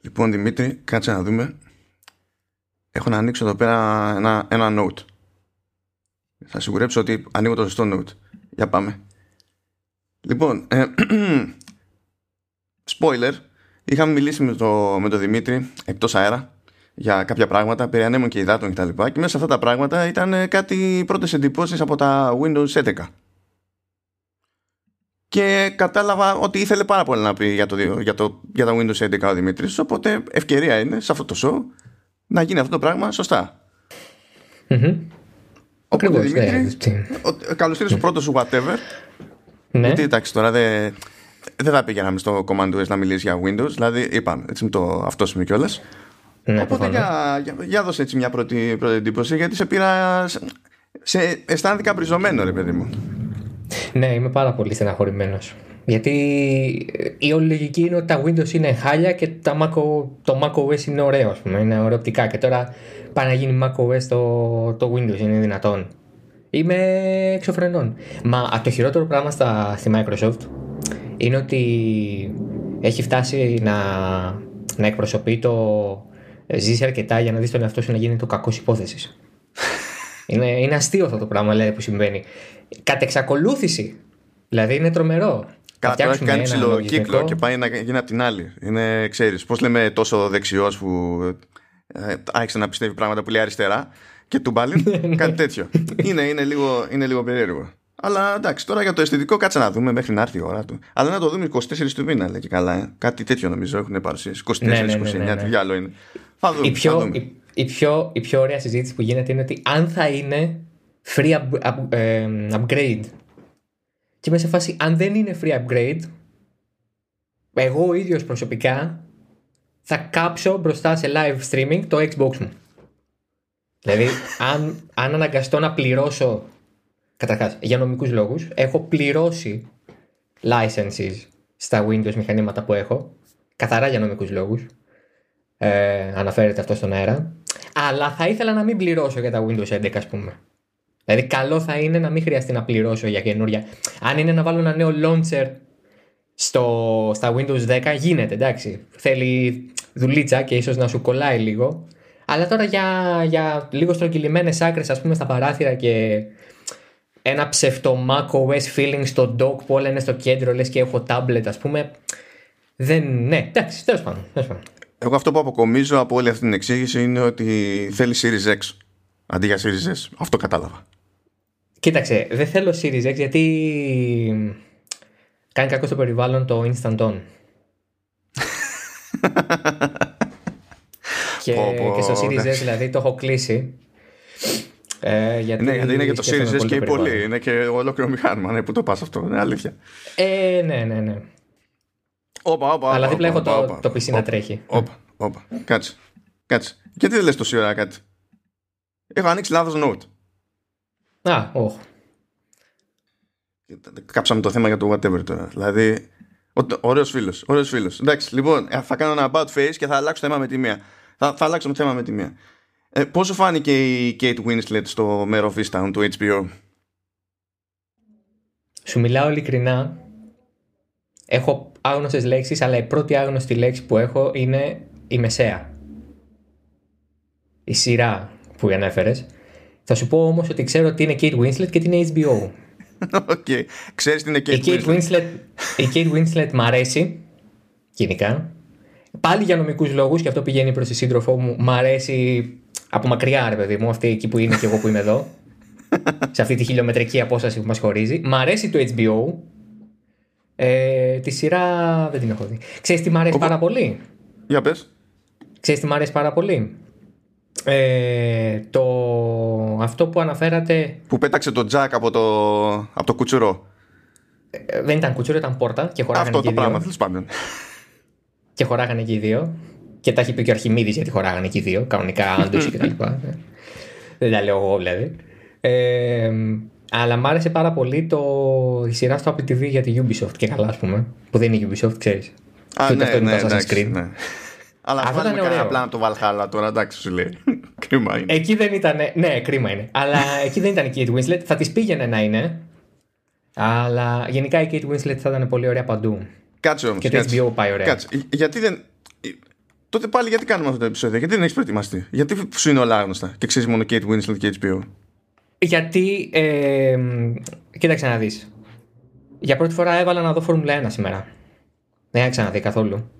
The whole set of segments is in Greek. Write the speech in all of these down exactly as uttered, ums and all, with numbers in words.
Λοιπόν, Δημήτρη, κάτσε να δούμε. Έχω να ανοίξω εδώ πέρα ένα, ένα note. Θα σιγουρέψω ότι ανοίγω το σωστό note. Για πάμε. Λοιπόν, ε, spoiler. Είχαμε μιλήσει με το, με το Δημήτρη εκτός αέρα για κάποια πράγματα περί ανέμων και υδάτων κτλ. Και, και μέσα σε αυτά τα πράγματα ήταν κάτι πρώτες εντυπώσεις από τα Windows έντεκα. Και κατάλαβα ότι ήθελε πάρα πολύ να πει για, το, για, το, για τα Windows έντεκα ο Δημήτρης. Οπότε ευκαιρία είναι σε αυτό το show να γίνει αυτό το πράγμα σωστά. Mm-hmm. Οπότε ακριβώς, Δημήτρη, yeah. καλώς ήρθες yeah. ο πρώτος σου whatever. Ναι. Γιατί εντάξει τώρα δεν δε θα πήγαιναμε στο Command-S να μιλήσει για Windows. Δηλαδή είπαμε, έτσι με το αυτό σημείο κιόλας. Ναι, οπότε για, για, για δώσε έτσι μια πρώτη, πρώτη εντύπωση, γιατί σε πήρα. Σε, σε αισθάνθηκα μπριζωμένο, ρε παιδί μου. Ναι, είμαι πάρα πολύ στεναχωρημένος. Γιατί η όλη λογική είναι ότι τα Windows είναι χάλια και τα Mac, το macOS είναι ωραίο, ας πούμε. Είναι ωραιοπτικά. Και τώρα πάει να γίνει macOS το, το Windows, είναι δυνατόν. Είμαι εξωφρενών. Μα το χειρότερο πράγμα στα, στη Microsoft είναι ότι έχει φτάσει να, να εκπροσωπεί το. Ζήσει αρκετά για να δεις τον εαυτό σου να γίνει το κακός υπόθεσης. είναι, είναι αστείο αυτό το πράγμα, λέει, που συμβαίνει. Κατ' εξακολούθηση. Δηλαδή είναι τρομερό. Κάτι έχει κάνει ψηλό κύκλο και πάει να γίνει από την άλλη. Είναι, ξέρεις, πώς λέμε, τόσο δεξιός που ε, άρχισε να πιστεύει πράγματα που λέει αριστερά και του μπάλει. Κάτι τέτοιο. είναι, είναι, λίγο, είναι λίγο περίεργο. Αλλά εντάξει, τώρα για το αισθητικό κάτσε να δούμε μέχρι να έρθει η ώρα του. Αλλά να το δούμε εικοστή τέταρτη του μήνα, λέει και καλά. Ε. Κάτι τέτοιο νομίζω έχουν παρουσιάσει. εικοστή τέταρτη, εικοστή ενάτη, ναι, ναι, ναι, ναι, ναι. τι άλλο είναι. Θα δούμε. Η πιο, θα δούμε. Η, η, πιο, η πιο ωραία συζήτηση που γίνεται είναι ότι αν θα είναι free up, up, upgrade. Και είμαι σε φάση, αν δεν είναι free upgrade, εγώ ο ίδιος προσωπικά θα κάψω μπροστά σε live streaming το Xbox μου. Δηλαδή, αν, αν αναγκαστώ να πληρώσω. Καταρχάς, για νομικούς λόγους, έχω πληρώσει licenses στα Windows μηχανήματα που έχω. Καθαρά για νομικούς λόγους. Ε, αναφέρεται αυτό στον αέρα. Αλλά θα ήθελα να μην πληρώσω για τα Windows έντεκα, ας πούμε. Δηλαδή, καλό θα είναι να μην χρειαστεί να πληρώσω για καινούρια. Αν είναι να βάλω ένα νέο launcher στο, στα Windows δέκα, γίνεται, εντάξει. Θέλει δουλίτσα και ίσως να σου κολλάει λίγο. Αλλά τώρα για, για λίγο στρογγυλημένες άκρες, ας πούμε, στα παράθυρα και. Ένα ψευτο macOS feeling στο dock που όλα είναι στο κέντρο, λες και έχω tablet, ας πούμε. Δεν, ναι, εντάξει, τέλος πάντων. Εγώ αυτό που αποκομίζω από όλη αυτή την εξήγηση είναι ότι θέλει Series X αντί για Series S. Αυτό κατάλαβα. Κοίταξε, δεν θέλω Series X γιατί κάνει κακό στο περιβάλλον το Instant On. και, oh, oh, και στο Series S δηλαδή το έχω κλείσει. Ε, γιατί ναι, γιατί είναι και το Series S και οι πολλοί. Είναι και ολόκληρο μηχάνημα. Ναι, που το πας αυτό, είναι αλήθεια. Ε, ναι, ναι, ναι. Όπα, όπα. Αλλά δίπλα έχω το, το πι σι να τρέχει. Όπα, όπα. Κάτσε. Κάτσε. Γιατί δεν λες τόση ώρα κάτι. Έχω ανοίξει λάθος note. Α, όχι. Κάψαμε το θέμα για το whatever τώρα. Δηλαδή. Ωραίος φίλος. Ωραίος φίλος. Εντάξει, λοιπόν, θα κάνω ένα about face και θα αλλάξω θέμα με τη μία. Θα, θα αλλάξω θέμα με τη μία. Ε, πόσο φάνηκε η Kate Winslet στο Mare of Easttown του H B O? Σου μιλάω ειλικρινά. Έχω άγνωστες λέξεις, αλλά η πρώτη άγνωστη λέξη που έχω είναι η μεσαία. Η σειρά που ανέφερες. Θα σου πω όμως ότι ξέρω τι είναι Kate Winslet και τι είναι H B O. Okay. Ξέρεις τι είναι Kate, η Kate Winslet. Winslet. Η Kate Winslet μ' αρέσει. Γενικά. Πάλι για νομικούς λόγους, και αυτό πηγαίνει προς τη σύντροφό μου. Μ' αρέσει. Από μακριά, ρε παιδί μου, αυτή εκεί που είναι και εγώ που είμαι εδώ. Σε αυτή τη χιλιομετρική απόσταση που μας χωρίζει. Μ' αρέσει το H B O. Ε, τη σειρά δεν την έχω δει. Ξέρεις τι μ' αρέσει Οπό... πάρα πολύ. Για πες. Ξέρεις τι μ' αρέσει πάρα πολύ. Ε, το... Αυτό που αναφέρατε. Που πέταξε το τζακ από το, από το κουτσουρό. Ε, δεν ήταν κουτσουρό, ήταν πόρτα. Και χωράγανε. Αυτό το πράγμα, τέλος πάντων. Και χωράγανε και οι δύο. Και τα έχει πει και ο Αρχιμίδης γιατί χωράγανε εκεί δύο, κανονικά άντωση κτλ. Δεν τα λέω εγώ δηλαδή. Ε, αλλά μ' άρεσε πάρα πολύ το, η σειρά στο Apple τι βι για τη Ubisoft και καλά, ας πούμε. Που δεν είναι η Ubisoft, ξέρεις. Α, και ναι, αυτό είναι ναι, το Assassin's Creed. Ναι. Αλλά αυτό ήταν ωραίο. Απλά το Valhalla τώρα, εντάξει σου λέει. Κρίμα είναι. Εκεί δεν ήταν. Ναι, κρίμα είναι. Αλλά εκεί δεν ήταν η Kate Winslet. Θα τη πήγαινε να είναι. Αλλά γενικά η Kate Winslet θα ήταν πολύ ωραία παντού. Κάτσε όμως. Και το H B O πάει ωραία. Κάτσε. Γιατί δεν. τότε πάλι γιατί κάνουμε αυτό το επεισόδιο, γιατί δεν έχει προετοιμαστεί, γιατί σου είναι όλα άγνωστα και ξέρει μόνο Kate Winslet και έιτς μπι ο? Γιατί, ε, κοίταξε να δει. Για πρώτη φορά έβαλα να δω Φόρμουλα ένα σήμερα. Δεν είχα ξαναδεί καθόλου.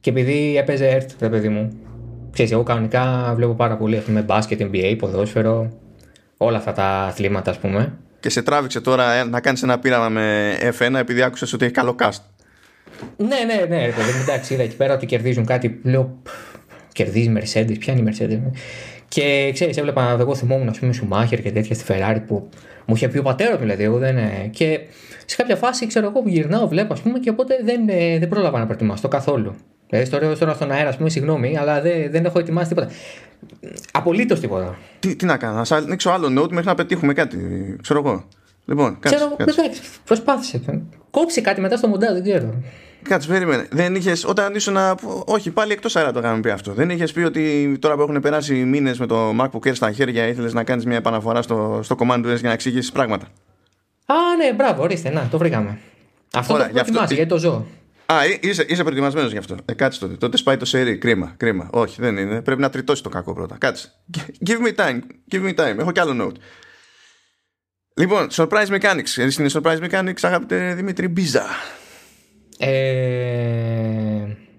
Και επειδή έπαιζε ΕΡΤ, ρε παιδί μου, ξέρεις, εγώ κανονικά βλέπω πάρα πολύ με μπάσκετ, εν μπι έι, ποδόσφαιρο, όλα αυτά τα αθλήματα, ας πούμε. Και σε τράβηξε τώρα να κάνεις ένα πείραμα με εφ ένα επειδή άκουσες ότι έχει καλό cast. Ναι, ναι, ναι, ρε παιδί μου, εντάξει, είδα εκεί πέρα ότι κερδίζουν κάτι. Λέω, κερδίζει Mercedes, ποια είναι η Mercedes? Και ξέρεις, έβλεπα, εγώ θυμόμουν, ας πούμε, Σουμάχερ και τέτοια στη Ferrari που μου είχε πει ο πατέρα του, δηλαδή, εγώ δεν. Και σε κάποια φάση, ξέρω εγώ, γυρνάω, βλέπω, ας πούμε, και οπότε δεν, δεν πρόλαβα να προετοιμαστώ καθόλου. Δηλαδή, στο ρεύμα στον αέρα, ας πούμε, συγγνώμη, αλλά δεν, δεν έχω ετοιμάσει τίποτα. Απολύτως τίποτα. Τι, τι να κάνω, να ανοίξω άλλο note μέχρι να πετύχουμε κάτι, ξέρω εγώ. Λοιπόν, κάτσε. Ξέρω, κάτσε. Πες, προσπάθησε. Κόψε κάτι μετά στο μοντάζ, δεν ξέρω. Κάτσε, περίμενε. Δεν είχες, όταν ήσουν να. Όχι, πάλι εκτός αέρα το είχαμε πει αυτό. Δεν είχες πει ότι τώρα που έχουν περάσει μήνες με το MacBook Air στα χέρια, ήθελες να κάνεις μια επαναφορά στο, στο Command S για να εξηγήσεις πράγματα? Α, ναι, μπράβο, ορίστε, να το βρήκαμε. Αυτό Ωρα, το για αυτό... γιατί το ζω. Α, είσαι, είσαι προετοιμασμένος γι' αυτό. Ε, κάτσε τότε. Τότε σπάει το σερί. Κρίμα, κρίμα. Όχι, δεν είναι. Πρέπει να τριτώσει το κακό πρώτα. Κάτσε. Give me time. Give me time. Έχω κι άλλο note. Λοιπόν, Surprise Mechanics. Εσύ είναι Surprise Mechanics, αγαπητέ Δημήτρη Μπίζα? Ε,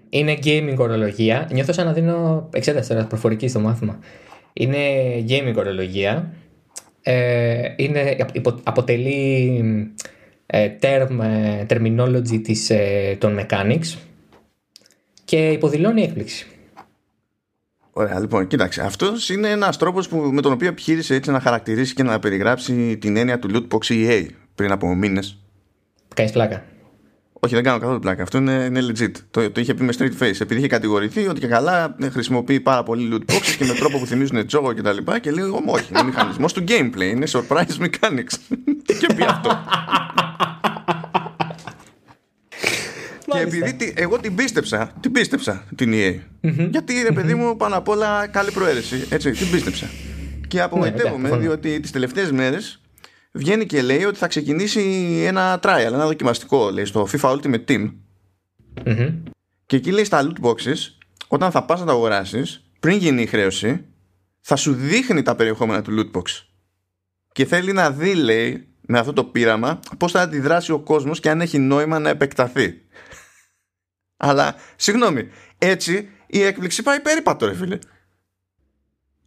είναι gaming ορολογία. Νιώθω σαν να δίνω εξέταση τώρα προφορική στο μάθημα. Είναι gaming ορολογία. Ε, είναι, υπο, αποτελεί ε, term, terminology της, ε, των mechanics και υποδηλώνει έκπληξη. Ωραία, λοιπόν, κοίταξε. Αυτός είναι ένας τρόπος που, με τον οποίο επιχείρησε έτσι να χαρακτηρίσει και να περιγράψει την έννοια του loot box ι έι πριν από μήνες. Κάνεις πλάκα? Όχι, δεν κάνω καθόλου πλάκα. Αυτό είναι, είναι legit. Το, το είχε πει με straight face. Επειδή είχε κατηγορηθεί ότι και καλά χρησιμοποιεί πάρα πολύ loot boxes και με τρόπο που θυμίζουν τζόγο και τα λοιπά. Και λέει, όμως όχι, είναι μηχανισμός του gameplay. Είναι surprise mechanics. Τι είχε πει αυτό? Και επειδή τι, εγώ την πίστεψα, την πίστεψα την ι έι. Mm-hmm. Γιατί ρε παιδί μου, πάνω απ' όλα καλή προαίρεση. Έτσι, την πίστεψα. Και απογοητεύομαι, διότι τις τελευταίες μέρες βγαίνει και λέει ότι θα ξεκινήσει ένα trial, ένα δοκιμαστικό, λέει, στο FIFA Ultimate Team. Mm-hmm. Και εκεί λέει στα loot boxes, όταν θα πας να τα αγοράσεις, πριν γίνει η χρέωση, θα σου δείχνει τα περιεχόμενα του loot box. Και θέλει να δει, λέει, με αυτό το πείραμα, πώς θα αντιδράσει ο κόσμος και αν έχει νόημα να επεκταθεί. Αλλά, συγγνώμη, έτσι η έκπληξη πάει περίπατο, ρε φίλε.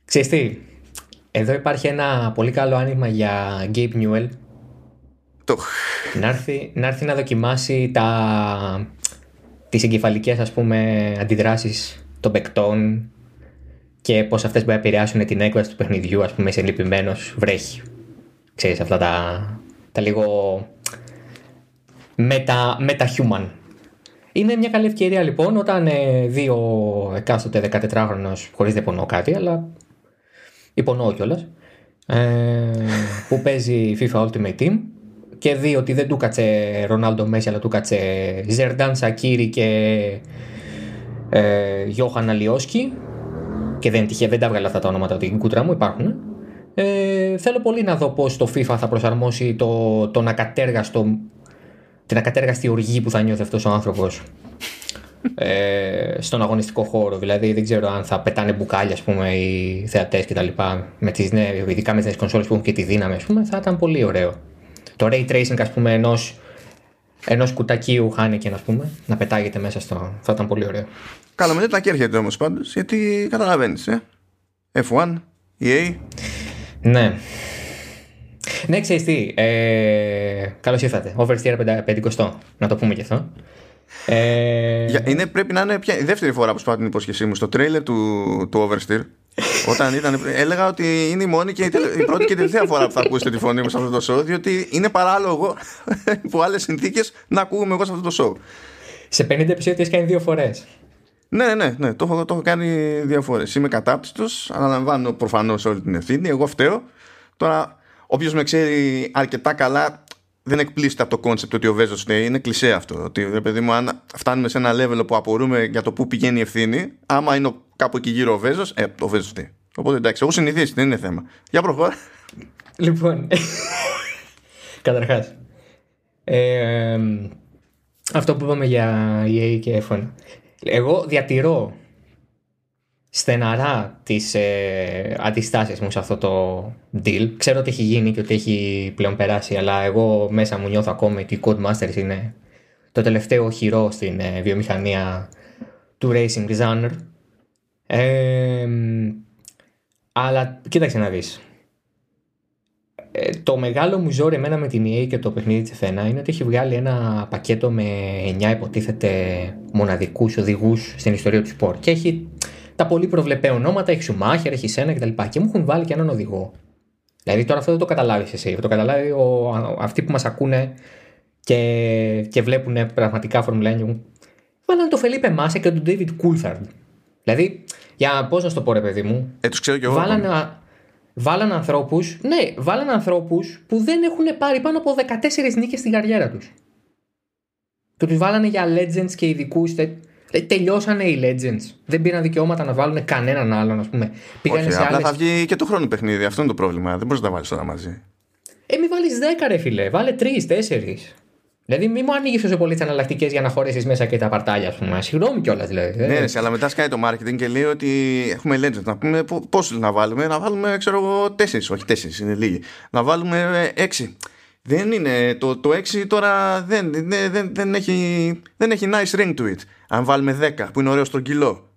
Ξέρεις τι, εδώ υπάρχει ένα πολύ καλό άνοιγμα για Gabe Newell. Το. Να έρθει, να έρθει να δοκιμάσει τα, τις εγκεφαλικές, ας πούμε, αντιδράσεις των παικτών και πώς αυτές μπορεί να επηρεάσουν την έκβαση του παιχνιδιού, ας πούμε, είσαι λυπημένος, βρέχει. Ξέρεις, αυτά τα, τα λίγο μετα, meta-human. Είναι μια καλή ευκαιρία, λοιπόν, όταν ε, δει ο εκάστοτε δεκατετράχρονος, χωρίς δεν πονώ κάτι, αλλά υπονοώ κιόλας, ε, που παίζει FIFA Ultimate Team και δει ότι δεν του κάτσε Ρονάλντο Μέση, αλλά του κάτσε Ζερντάν Σακίρι και ε, Γιώχαν Αλιόσκι, και δεν τυχαία, δεν τα βγάλα αυτά τα ονόματα από την κούτρα μου, υπάρχουν. Ε, θέλω πολύ να δω πώς το FIFA θα προσαρμόσει το, τον ακατέργαστο, την ακατέργαστη οργή που θα νιώθει αυτός ο άνθρωπος ε, στον αγωνιστικό χώρο. Δηλαδή, δεν ξέρω αν θα πετάνε μπουκάλια, ας πούμε, οι θεατές κτλ. Με τις νέες, ειδικά με τις κονσόλες που έχουν και τη δύναμη, ας πούμε, θα ήταν πολύ ωραίο. Το ray tracing, ας πούμε, ενός, ενός κουτακίου Heineken, ας πούμε, να πετάγεται μέσα στο. Θα ήταν πολύ ωραίο. Καλά, μετά τα κέρχεται όμως πάντως, γιατί καταλαβαίνεις, ε. εφ ουάν, ι έι. Ναι. Ναι, ξέρεις τι, ε, καλώς ήρθατε. Oversteer πεντηκοστό, να το πούμε και αυτό. Ε... Είναι, πρέπει να είναι πια η δεύτερη φορά που σπάω την υπόσχεσή μου. Στο τρέιλερ του, του Oversteer, όταν ήταν, έλεγα ότι είναι η μόνη και η, τελε, η πρώτη και η τελευταία φορά που θα ακούσετε τη φωνή μου σε αυτό το show, διότι είναι παράλογο που άλλες συνθήκες να ακούγομαι εγώ σε αυτό το show. Σε πενήντα επεισόδια έχεις κάνει δύο φορές. Ναι, ναι, ναι, το έχω, το έχω κάνει δύο φορές. Είμαι κατάπτυστος, αναλαμβάνω προφανώς όλη την ευθύνη. Εγώ φταίω. Τώρα, όποιος με ξέρει αρκετά καλά δεν εκπλήσεται από το κόνσεπτ ότι ο Βέζος είναι κλισέ αυτό. Ότι, ρε παιδί μου, αν φτάνουμε σε ένα level που απορούμε για το πού πηγαίνει η ευθύνη, άμα είναι κάπου εκεί γύρω ο Βέζος, ε, ο Βέζος τι. Οπότε εντάξει, έχω συνηθίσει, δεν είναι θέμα. Για προχώρα. Λοιπόν, καταρχάς, ε, αυτό που είπαμε για ι έι και εφ ουάν. Εγώ διατηρώ στεναρά τις ε, αντιστάσεις μου σε αυτό το deal. Ξέρω ότι έχει γίνει και ότι έχει πλέον περάσει, αλλά εγώ μέσα μου νιώθω ακόμα ότι οι Codemasters είναι το τελευταίο χειρό στην ε, βιομηχανία του racing designer. Ε, αλλά κοίταξε να δεις. Ε, το μεγάλο μου ζόρι εμένα με την ι έι και το παιχνίδι της εφ ένα είναι ότι έχει βγάλει ένα πακέτο με εννιά υποτίθεται μοναδικούς οδηγούς στην ιστορία του σπορ και έχει τα πολύ προβλεπέ ονόματα, έχει Σουμάχερ, έχει Σένα κτλ. Και μου έχουν βάλει και έναν οδηγό. Δηλαδή τώρα αυτό δεν το καταλάβεις εσύ, το καταλάβει ο, αυτοί που μας ακούνε και, και βλέπουν πραγματικά Formula ένα. Βάλανε τον Φελίπε Μάσα και τον Ντέιβιντ Κούλθαρντ. Δηλαδή, για πώς να στο πω ρε παιδί μου. Ε, τους ξέρω κι εγώ. Βάλανε, βάλανε ανθρώπους, ναι, βάλανε ανθρώπους που δεν έχουν πάρει πάνω από δεκατέσσερις νίκες στην καριέρα τους. Και τους βάλανε για legends και ειδικούς. Τελειώσανε οι legends. Δεν πήραν δικαιώματα να βάλουν κανέναν άλλον, ας πούμε. Πήγανε όχι, σε άλλες... θα βγει και το χρόνο παιχνίδι. Αυτό είναι το πρόβλημα. Δεν μπορείς να τα βάλεις τώρα μαζί. Ε, μη βάλεις δέκα, ρε φίλε. Βάλε τρεις, τέσσερις. Δηλαδή, μη μου ανοίγεις τόσο πολύ τις εναλλακτικές για να χωρέσεις μέσα και τα παρτάλια, ας πούμε. Συγγνώμη κιόλας, δηλαδή. Ναι, αλλά μετά σκάει το marketing και λέει ότι έχουμε legends. Να πούμε πόσους να βάλουμε. Να βάλουμε, ξέρω εγώ, τέσσερις. Όχι, τέσσερις είναι λίγοι. Να βάλουμε έξι. Δεν είναι, το, το έξι τώρα δεν, δεν, δεν, έχει, δεν έχει nice ring to it. Αν βάλουμε δέκα που είναι ωραίο στρογγυλό.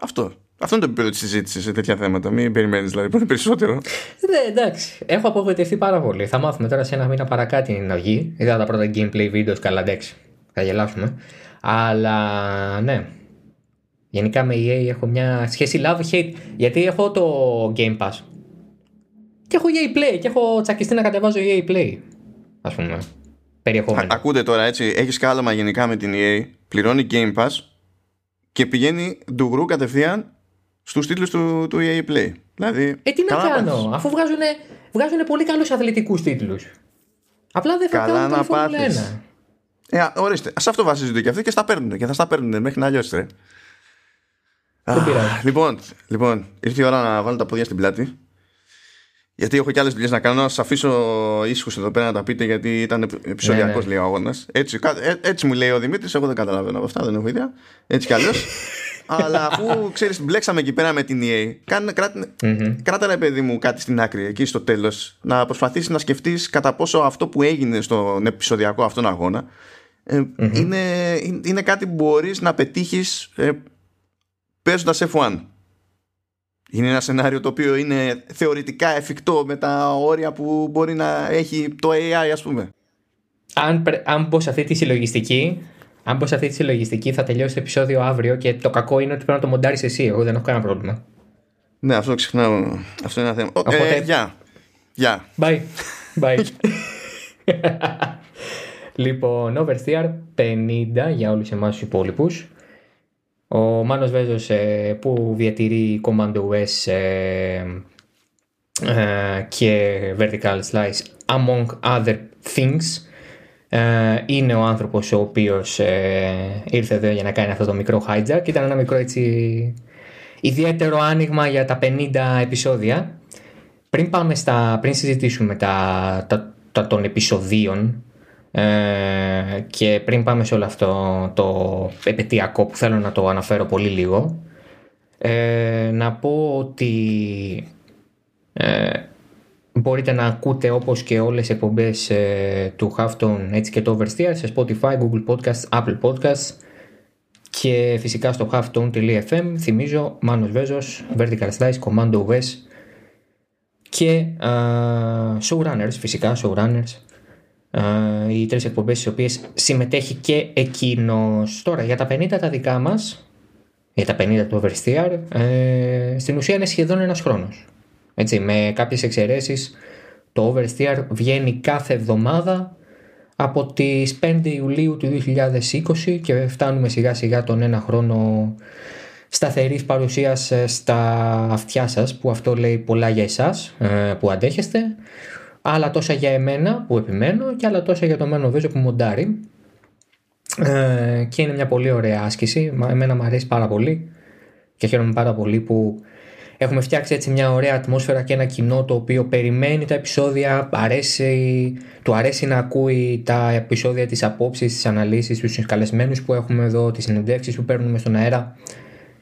Αυτό, αυτό είναι το επίπεδο της συζήτησης σε τέτοια θέματα. Μην περιμένεις δηλαδή περισσότερο. Ναι, εντάξει, έχω απογοητευτεί πάρα πολύ. Θα μάθουμε τώρα σε ένα μήνα παρακάτω την ενογή. Είδα τα πρώτα gameplay videos, καλά εντάξει, θα γελάσουμε. Αλλά ναι, γενικά με ι έι έχω μια σχέση love-hate. Γιατί έχω το Game Pass και έχω ι έι Play και έχω τσακιστεί να κατεβάζω ι έι Play, ας πούμε, περιεχόμενο. Α, ακούτε τώρα έτσι, έχεις κάλαμα γενικά με την ι έι, πληρώνει Game Pass και πηγαίνει ντουγρού κατευθείαν στους τίτλους του, του ι έι Play. Δηλαδή, ε, τι να κάνω, αφού βγάζουνε, βγάζουνε πολύ καλούς αθλητικούς τίτλους. Απλά δεν θα κάνουν τον Formula ένα. Ε, ορίστε, σε αυτό βασίζονται και αυτοί και στα παίρνουν και θα στα παίρνουν μέχρι να λιώσετε. Ah, λοιπόν, λοιπόν, ήρθε η ώρα να βάλω τα πόδια στην πλάτη. Γιατί έχω και άλλες δουλειές να κάνω, να σας αφήσω ήσυχους εδώ πέρα να τα πείτε, γιατί ήταν επεισοδιακός, ναι, ναι, λέει ο αγώνας. Έτσι, έτσι μου λέει ο Δημήτρης, εγώ δεν καταλαβαίνω από αυτά, δεν έχω ιδέα. Έτσι κι αλλιώς. Αλλά αφού ξέρεις, μπλέξαμε εκεί πέρα με την ι έι, mm-hmm. κράτα ρε παιδί μου κάτι στην άκρη, εκεί στο τέλος, να προσπαθήσεις να σκεφτείς κατά πόσο αυτό που έγινε στον επεισοδιακό αυτόν αγώνα ε, mm-hmm. είναι, είναι κάτι που μπορείς να πετύχεις ε, παίζοντας εφ ουάν. Είναι ένα σενάριο το οποίο είναι θεωρητικά εφικτό με τα όρια που μπορεί να έχει το έι άι, ας πούμε. Αν, αν πω σε αυτή τη συλλογιστική, αν πω σε αυτή τη συλλογιστική θα τελειώσει το επεισόδιο αύριο και το κακό είναι ότι πρέπει να το μοντάρεις εσύ. Εγώ δεν έχω κανένα πρόβλημα. Ναι, αυτό ξεχνάω. Αυτό είναι ένα θέμα. Οπότε, γεια. Γεια. Bye. Bye. Λοιπόν, Oversteer πενήντα για όλους εμάς τους υπόλοιπους. Ο Μάνος Βέζος που διατηρεί Command ο ες και Vertical Slice among other things είναι ο άνθρωπος ο οποίος ήρθε εδώ για να κάνει αυτό το μικρό hijack. Ήταν ένα μικρό έτσι ιδιαίτερο άνοιγμα για τα πενήντα επεισόδια. Πριν, πάμε στα, πριν συζητήσουμε τα, τα, τα των επεισοδίων Ε, και πριν πάμε σε όλο αυτό το επαιτειακό που θέλω να το αναφέρω πολύ λίγο, ε, να πω ότι ε, μπορείτε να ακούτε όπως και όλες οι εκπομπές ε, του Halftone έτσι και το Oversteer σε Spotify, Google Podcasts, Apple Podcasts και φυσικά στο halftone τελεία εφ εμ. Θυμίζω, Manos Vezos, Vertical Slice, Commando ο ες και ε, Showrunners, φυσικά Showrunners. Uh, οι τρεις εκπομπές στις οποίες συμμετέχει και εκείνος. Τώρα για τα πενήντα τα δικά μας, για τα πενήντα του Oversteer, ε, στην ουσία είναι σχεδόν ένας χρόνος, έτσι, με κάποιες εξαιρέσεις. Το Oversteer βγαίνει κάθε εβδομάδα από τις πέντε Ιουλίου του δύο χιλιάδες είκοσι και φτάνουμε σιγά σιγά τον ένα χρόνο σταθερής παρουσίας στα αυτιά σας, που αυτό λέει πολλά για εσάς ε, που αντέχεστε, άλλα τόσα για εμένα που επιμένω και άλλα τόσα για το Μένο Βέζο που μοντάρει. Ε, και είναι μια πολύ ωραία άσκηση. Εμένα μου αρέσει πάρα πολύ και χαίρομαι πάρα πολύ που έχουμε φτιάξει έτσι μια ωραία ατμόσφαιρα και ένα κοινό το οποίο περιμένει τα επεισόδια, αρέσει, του αρέσει να ακούει τα επεισόδια, τις απόψεις, τις αναλύσεις, τους καλεσμένους που έχουμε εδώ, τις συνεντεύξεις που παίρνουμε στον αέρα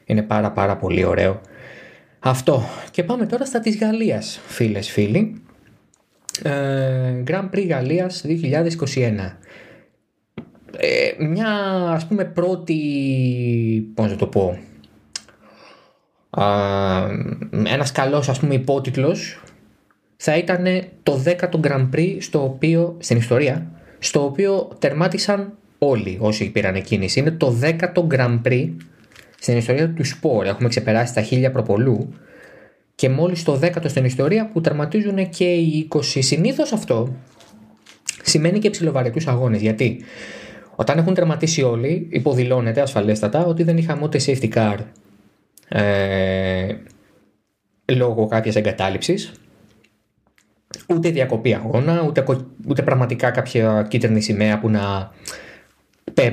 Είναι πάρα πάρα πολύ ωραίο αυτό. Και πάμε τώρα στα της Γαλλίας, φίλες φίλοι. Ε, Grand Prix Γαλλίας είκοσι είκοσι ένα. Ε, μια ας πούμε πρώτη, πώς να το πω, ε, ένας καλός ας πούμε υπότιτλος θα ήταν το δέκατο Grand Prix στο οποίο, στην ιστορία, στο οποίο τερμάτισαν όλοι όσοι πήραν κίνηση. Είναι το δέκατο Grand Prix στην ιστορία του σπορ. Έχουμε ξεπεράσει τα χίλια προπολού και μόλις το δέκατο στην ιστορία που τερματίζουν και οι είκοσι. Συνήθως αυτό σημαίνει και ψιλοβαρικούς αγώνες, γιατί όταν έχουν τερματίσει όλοι υποδηλώνεται ασφαλέστατα ότι δεν είχαμε ούτε safety car ε, λόγω κάποιας εγκατάλειψης, ούτε διακοπή αγώνα, ούτε, ούτε πραγματικά κάποια κίτρινη σημαία που να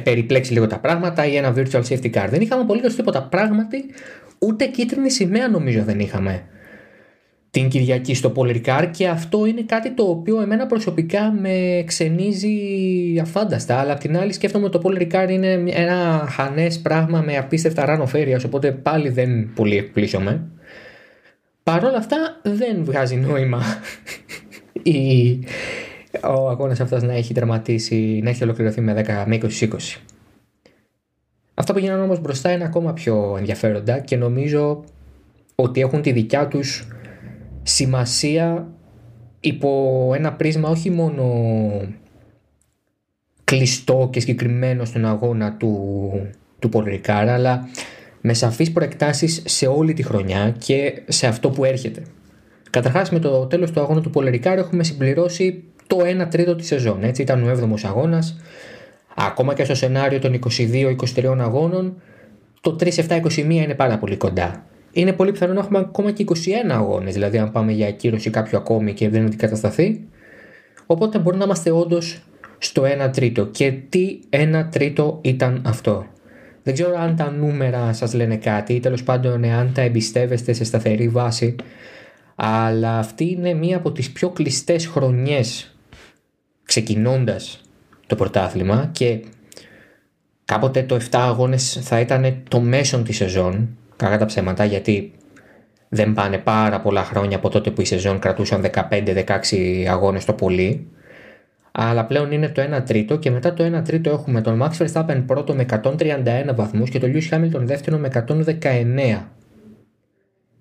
περιπλέξει λίγο τα πράγματα ή ένα virtual safety car. Δεν είχαμε απολύτως τίποτα, πράγματι ούτε κίτρινη σημαία νομίζω δεν είχαμε την Κυριακή στο Πολυρικάρ, και αυτό είναι κάτι το οποίο εμένα προσωπικά με ξενίζει αφάνταστα, αλλά απ' την άλλη σκέφτομαι ότι το Πολυρικάρ είναι ένα χανές πράγμα με απίστευτα ρανοφέρειας, οπότε πάλι δεν πολύ εκπλήσωμαι. Παρ' όλα αυτά δεν βγάζει νόημα ο αγώνας αυτός να έχει τερματίσει, να έχει ολοκληρωθεί με δέκα με είκοσι είκοσι. Αυτά που γίνανε όμως μπροστά είναι ακόμα πιο ενδιαφέροντα και νομίζω ότι έχουν τη δικιά τους σημασία υπό ένα πρίσμα όχι μόνο κλειστό και συγκεκριμένο στον αγώνα του, του Πολυρικάρα, αλλά με σαφείς προεκτάσεις σε όλη τη χρονιά και σε αυτό που έρχεται. Καταρχάς, με το τέλος του αγώνα του Πολυρικάρα έχουμε συμπληρώσει το ένα τρίτο της σεζόν. Έτσι, ήταν ο έβδομος αγώνας. Ακόμα και στο σενάριο των είκοσι δύο είκοσι τρία αγώνων, το τρία επτά είκοσι ένα είναι πάρα πολύ κοντά. Είναι πολύ πιθανό να έχουμε ακόμα και είκοσι ένα αγώνες, δηλαδή αν πάμε για ακύρωση κάποιου ακόμη και δεν αντικατασταθεί. Οπότε μπορεί να είμαστε όντως στο ένα τρίτο. Και τι ένα τρίτο ήταν αυτό. Δεν ξέρω αν τα νούμερα σας λένε κάτι ή τέλος πάντων αν τα εμπιστεύεστε σε σταθερή βάση, αλλά αυτή είναι μία από τις πιο κλειστές χρονιές ξεκινώντας το πρωτάθλημα, και κάποτε το επτά αγώνες θα ήταν το μέσον της σεζόν, κακά τα ψέματα, γιατί δεν πάνε πάρα πολλά χρόνια από τότε που η σεζόν κρατούσαν δεκαπέντε δεκαέξι αγώνες το πολύ, αλλά πλέον είναι το ένα τρίτο. Και μετά το ένα τρίτο έχουμε τον Max Verstappen πρώτο με εκατόν τριάντα ένα βαθμούς και τον Lewis Hamilton δεύτερο με εκατόν δεκαεννέα.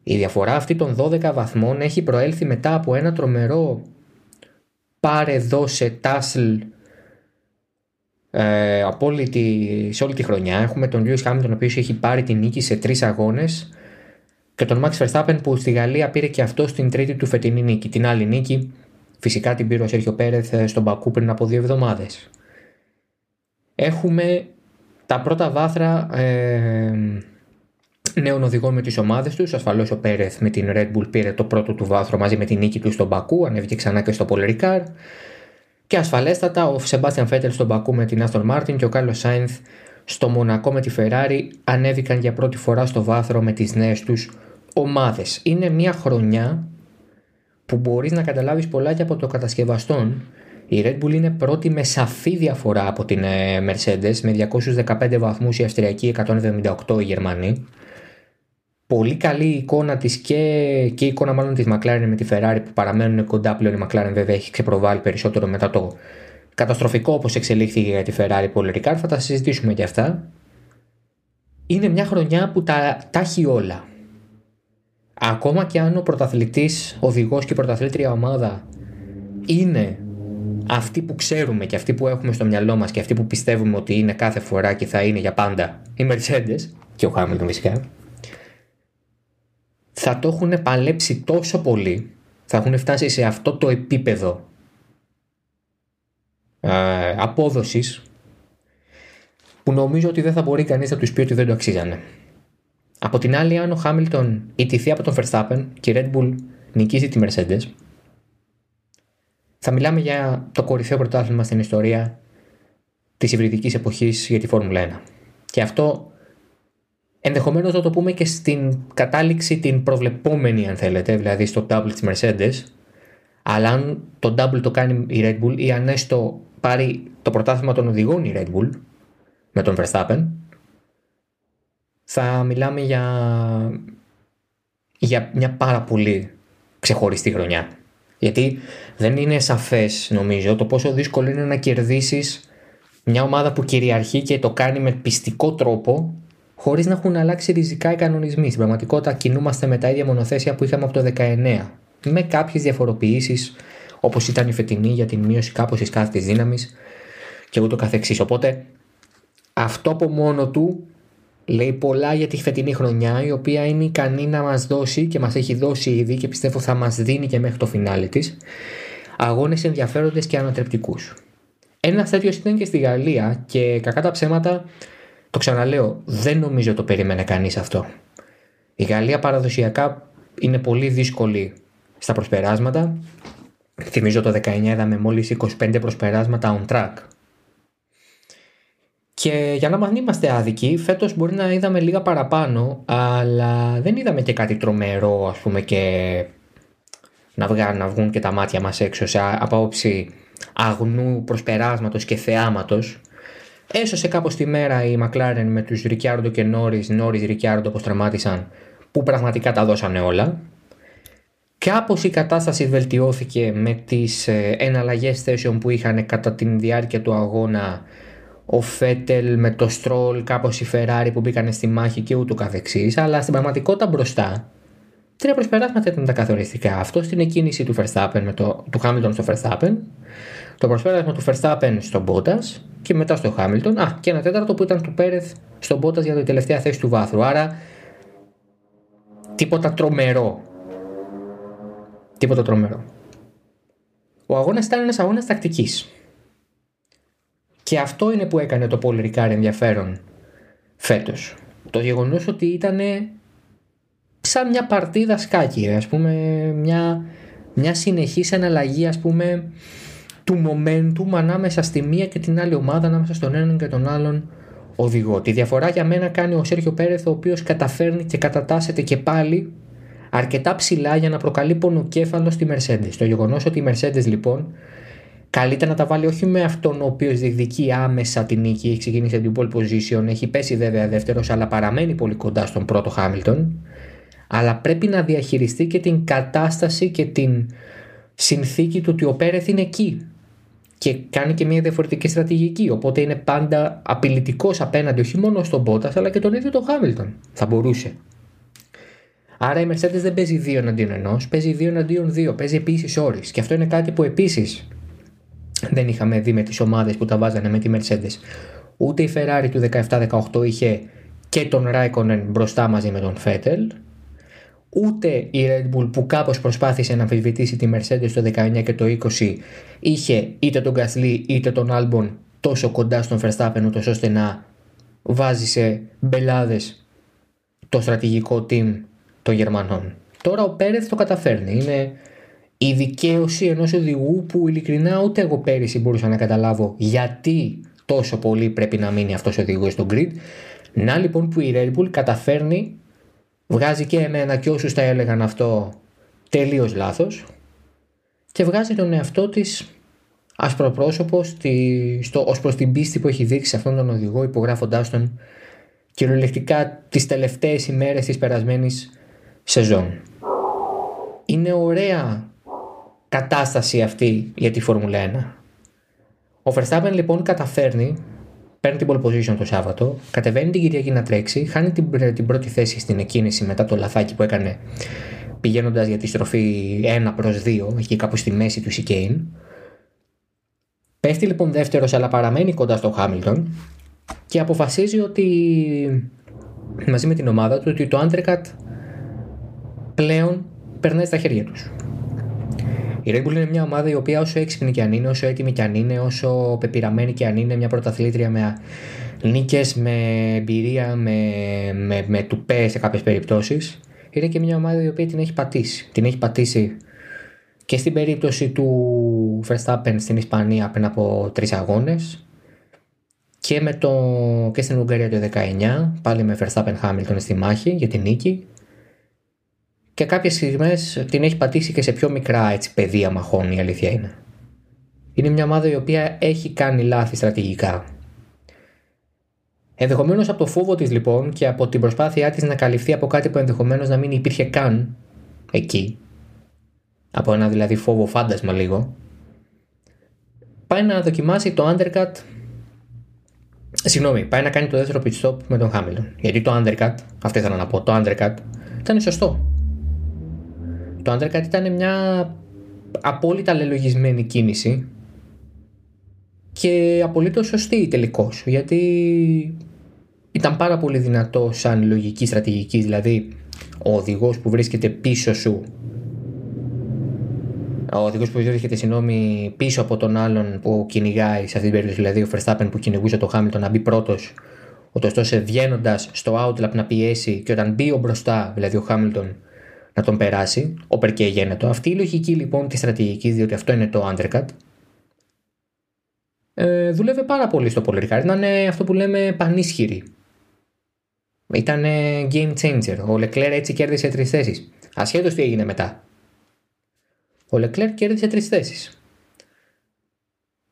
Η διαφορά αυτή των δώδεκα βαθμών έχει προέλθει μετά από ένα τρομερό πάρε δώσε τάσλ ε, απόλυτη σε όλη τη χρονιά. Έχουμε τον Lewis Hamilton ο οποίος έχει πάρει την νίκη σε τρεις αγώνες και τον Max Verstappen που στη Γαλλία πήρε και αυτό στην τρίτη του φετινή νίκη. Την άλλη νίκη φυσικά την πήρε ο Sergio Pérez στον Μπακού πριν από δύο εβδομάδες. Έχουμε τα πρώτα βάθρα ε, νέων οδηγών με τις ομάδες τους. Ασφαλώς ο Pérez με την Red Bull πήρε το πρώτο του βάθρο μαζί με την νίκη του στον Μπακού, ανέβηκε ξανά και στο Paul Ricard. Και ασφαλέστατα ο Sebastian Vettel στον Μπακού με την Aston Martin και ο Carlos Sainz στο Μονακό με τη Ferrari ανέβηκαν για πρώτη φορά στο βάθρο με τις νέες τους ομάδες. Είναι μια χρονιά που μπορείς να καταλάβεις πολλά και από το κατασκευαστών. Η Red Bull είναι πρώτη με σαφή διαφορά από την Mercedes με διακόσιους δεκαπέντε βαθμούς, η Αυστριακή εκατόν εβδομήντα οκτώ, η Γερμανή. Πολύ καλή εικόνα της και, και η εικόνα μάλλον της McLaren με τη Ferrari που παραμένουν κοντά πλέον. Η McLaren βέβαια έχει ξεπροβάλει περισσότερο μετά το καταστροφικό όπως εξελίχθηκε για τη Ferrari Paul Ricard, θα τα συζητήσουμε και αυτά. Είναι μια χρονιά που τα, τα έχει όλα. Ακόμα και αν ο πρωταθλητής, οδηγός και η πρωταθλήτρια ομάδα είναι αυτοί που ξέρουμε και αυτοί που έχουμε στο μυαλό μας και αυτοί που πιστεύουμε ότι είναι κάθε φορά και θα είναι για πάντα οι Mercedes και ο Hamilton φυσικά, θα το έχουν παλέψει τόσο πολύ, θα έχουν φτάσει σε αυτό το επίπεδο ε, απόδοσης που νομίζω ότι δεν θα μπορεί κανείς να τους πει ότι δεν το αξίζανε. Από την άλλη, αν ο Χάμιλτον ιτηθεί από τον Verstappen και η Red Bull νικήσει τη Mercedes, θα μιλάμε για το κορυφαίο πρωτάθλημα στην ιστορία της υβριδικής εποχής για τη Φόρμουλα ένα. Και αυτό ενδεχομένως θα το πούμε και στην κατάληξη την προβλεπόμενη, αν θέλετε, δηλαδή στο double της Mercedes, αλλά αν το double το κάνει η Red Bull ή αν έστω πάρει το πρωτάθλημα των οδηγών η Red Bull με τον Verstappen, θα μιλάμε για, για μια πάρα πολύ ξεχωριστή χρονιά. Γιατί δεν είναι σαφές, νομίζω, το πόσο δύσκολο είναι να κερδίσεις μια ομάδα που κυριαρχεί και το κάνει με πιστικό τρόπο, χωρίς να έχουν αλλάξει ριζικά οι κανονισμοί. Στην πραγματικότητα κινούμαστε με τα ίδια μονοθέσια που είχαμε από το δεκαεννιά, με κάποιες διαφοροποιήσεις, όπως ήταν η φετινή για την μείωση κάπως της κάθε της δύναμης και ούτω καθεξής. Οπότε αυτό από μόνο του λέει πολλά για τη φετινή χρονιά, η οποία είναι ικανή να μας δώσει και μας έχει δώσει ήδη και πιστεύω θα μας δίνει και μέχρι το φινάλι της αγώνες ενδιαφέροντες και ανατρεπτικούς. Ένας τέτοιος ήταν και στη Γαλλία και κακά τα ψέματα, το ξαναλέω, δεν νομίζω το περίμενε κανείς αυτό. Η Γαλλία παραδοσιακά είναι πολύ δύσκολη στα προσπεράσματα. Θυμίζω το δεκαεννιά είδαμε μόλις είκοσι πέντε προσπεράσματα on track. Και για να μην είμαστε άδικοι, φέτος μπορεί να είδαμε λίγα παραπάνω, αλλά δεν είδαμε και κάτι τρομερό, ας πούμε, και να βγουν, να βγουν και τα μάτια μας έξω σε απόψη αγνού προσπεράσματος και θεάματος. Έσωσε κάπως τη μέρα η McLaren με τους Ricciardo και Norris, Norris Ricciardo όπως τραμάτισαν, που πραγματικά τα δώσανε όλα. Κάπως η κατάσταση βελτιώθηκε με τις εναλλαγές θέσεων που είχαν κατά τη διάρκεια του αγώνα, ο Φέτελ με το Στρολ, κάπως η Φεράρι που μπήκανε στη μάχη και ούτω καθεξής, αλλά στην πραγματικότητα μπροστά τρία προσπεράσματα ήταν τα καθοριστικά. Αυτό στην εκκίνηση του Verstappen με το, του Χάμιλτον στο Verstappen, το προσπέρασμα του Verstappen στον Μπότας και μετά στο Χάμιλτον, α, και ένα τέταρτο που ήταν του Πέρεθ στον Μπότας για την τελευταία θέση του βάθρου. Άρα τίποτα τρομερό. Τίποτα τρομερό. Ο αγώνας ήταν ένας αγώνας τακτικής. Και αυτό είναι που έκανε το Πολ Ρικάρ ενδιαφέρον φέτος. Το γεγονός ότι ήταν σαν μια παρτίδα σκάκι, ας πούμε, μια, μια συνεχής αναλλαγή, ας πούμε, του momentum ανάμεσα στη μία και την άλλη ομάδα, ανάμεσα στον έναν και τον άλλον οδηγό. Τη διαφορά για μένα κάνει ο Σέρχιο Πέρεθ, ο οποίος καταφέρνει και κατατάσσεται και πάλι αρκετά ψηλά για να προκαλεί πονοκέφαλο στη Mercedes. Το γεγονός ότι η Mercedes λοιπόν καλείται να τα βάλει όχι με αυτόν ο οποίος διεκδικεί άμεσα την νίκη, έχει ξεκινήσει από την pole position, έχει πέσει βέβαια δεύτερος, αλλά παραμένει πολύ κοντά στον πρώτο Χάμιλτον. Αλλά πρέπει να διαχειριστεί και την κατάσταση και την συνθήκη του ότι ο Πέρεθ είναι εκεί και κάνει και μια διαφορετική στρατηγική. Οπότε είναι πάντα απειλητικός απέναντι όχι μόνο στον Μπότας, αλλά και τον ίδιο τον Χάμιλτον. Θα μπορούσε. Άρα η Mercedes δεν παίζει δύο εναντίον ενός, παίζει δύο εναντίον δύο, παίζει επίσης όρις. Και αυτό είναι κάτι που επίσης δεν είχαμε δει με τις ομάδες που τα βάζανε με τη Mercedes. Ούτε η Ferrari του δεκαεπτά δεκαοκτώ είχε και τον Raikkonen μπροστά μαζί με τον Vettel, ούτε η Red Bull που κάπως προσπάθησε να αμφισβητήσει τη Mercedes το δεκαεννιά και το είκοσι είχε είτε τον Gasly είτε τον Albon τόσο κοντά στον Verstappen, ούτως ώστε να βάζει σε μπελάδες το στρατηγικό team των Γερμανών. Τώρα ο Πέρεθ το καταφέρνει. Είναι η δικαίωση ενός οδηγού που ειλικρινά ούτε εγώ πέρυσι μπορούσα να καταλάβω γιατί τόσο πολύ πρέπει να μείνει αυτός ο οδηγός στον grid. Να λοιπόν που η Red Bull καταφέρνει, βγάζει και εμένα και όσους τα έλεγαν αυτό τελείως λάθος, και βγάζει τον εαυτό της ασπροπρόσωπο στη, στο, ως προς την πίστη που έχει δείξει σε αυτόν τον οδηγό, υπογράφοντάς τον κυριολεκτικά τις τελευταίες ημέρες της περασμένης σεζόν. Είναι ωραία κατάσταση αυτή για τη Φόρμουλα ένα. Ο Verstappen λοιπόν καταφέρνει, παίρνει την pole position το Σάββατο, κατεβαίνει την Κυριακή να τρέξει, χάνει την, την πρώτη θέση στην εκκίνηση μετά το λαθάκι που έκανε πηγαίνοντας για τη στροφή ένα προς δύο, εκεί κάπου στη μέση του Σικέιν. Πέφτει λοιπόν δεύτερος, αλλά παραμένει κοντά στο Χάμιλτον και αποφασίζει ότι μαζί με την ομάδα του ότι το Undercut πλέον περνάει στα χέρια τους. Η Red Bull είναι μια ομάδα η οποία όσο έξυπνη και αν είναι, όσο έτοιμη και αν είναι, όσο πεπειραμένη και αν είναι, μια πρωταθλήτρια με νίκες, με εμπειρία, με, με, με τουπέ σε κάποιες περιπτώσεις, είναι και μια ομάδα η οποία την έχει πατήσει. Την έχει πατήσει και στην περίπτωση του Verstappen στην Ισπανία πριν από τρεις αγώνες και, με το, και στην Ουγγαρία το δεκαεννιά, πάλι με Verstappen Hamilton στη μάχη για την νίκη. Και κάποιες στιγμές την έχει πατήσει και σε πιο μικρά, έτσι, πεδία μαχών, η αλήθεια είναι. Είναι μια ομάδα η οποία έχει κάνει λάθη στρατηγικά. Ενδεχομένως από το φόβο της λοιπόν και από την προσπάθειά της να καλυφθεί από κάτι που ενδεχομένως να μην υπήρχε καν εκεί, από ένα δηλαδή φόβο φάντασμα λίγο, πάει να δοκιμάσει το undercut. Συγγνώμη, πάει να κάνει το δεύτερο pit stop με τον Hamilton. Γιατί το undercut, αυτό ήθελα να πω, το undercut ήταν σωστό. Το undercut ήταν μια απόλυτα λελογισμένη κίνηση και απολύτως σωστή τελικώς, γιατί ήταν πάρα πολύ δυνατό σαν λογική στρατηγική. Δηλαδή ο οδηγός που βρίσκεται πίσω σου, ο οδηγός που βρίσκεται συγγνώμη, πίσω από τον άλλον που κυνηγάει, σε αυτή την περίπτωση δηλαδή ο Verstappen που κυνηγούσε το Hamilton να μπει πρώτος, ωστόσο βγαίνοντας στο outlap να πιέσει και όταν μπει ο μπροστά, δηλαδή ο Hamilton, να τον περάσει, όπερ και γένετο. Αυτή η λογική λοιπόν τη στρατηγική, διότι αυτό είναι το undercut, ε, δούλευε πάρα πολύ στο Πολ Ρικάρντο. Ήταν αυτό που λέμε πανίσχυρη. Ήταν game changer. Ο Leclerc έτσι κέρδισε τρεις θέσεις. Ασχέτως τι έγινε μετά. Ο Leclerc κέρδισε τρεις θέσεις.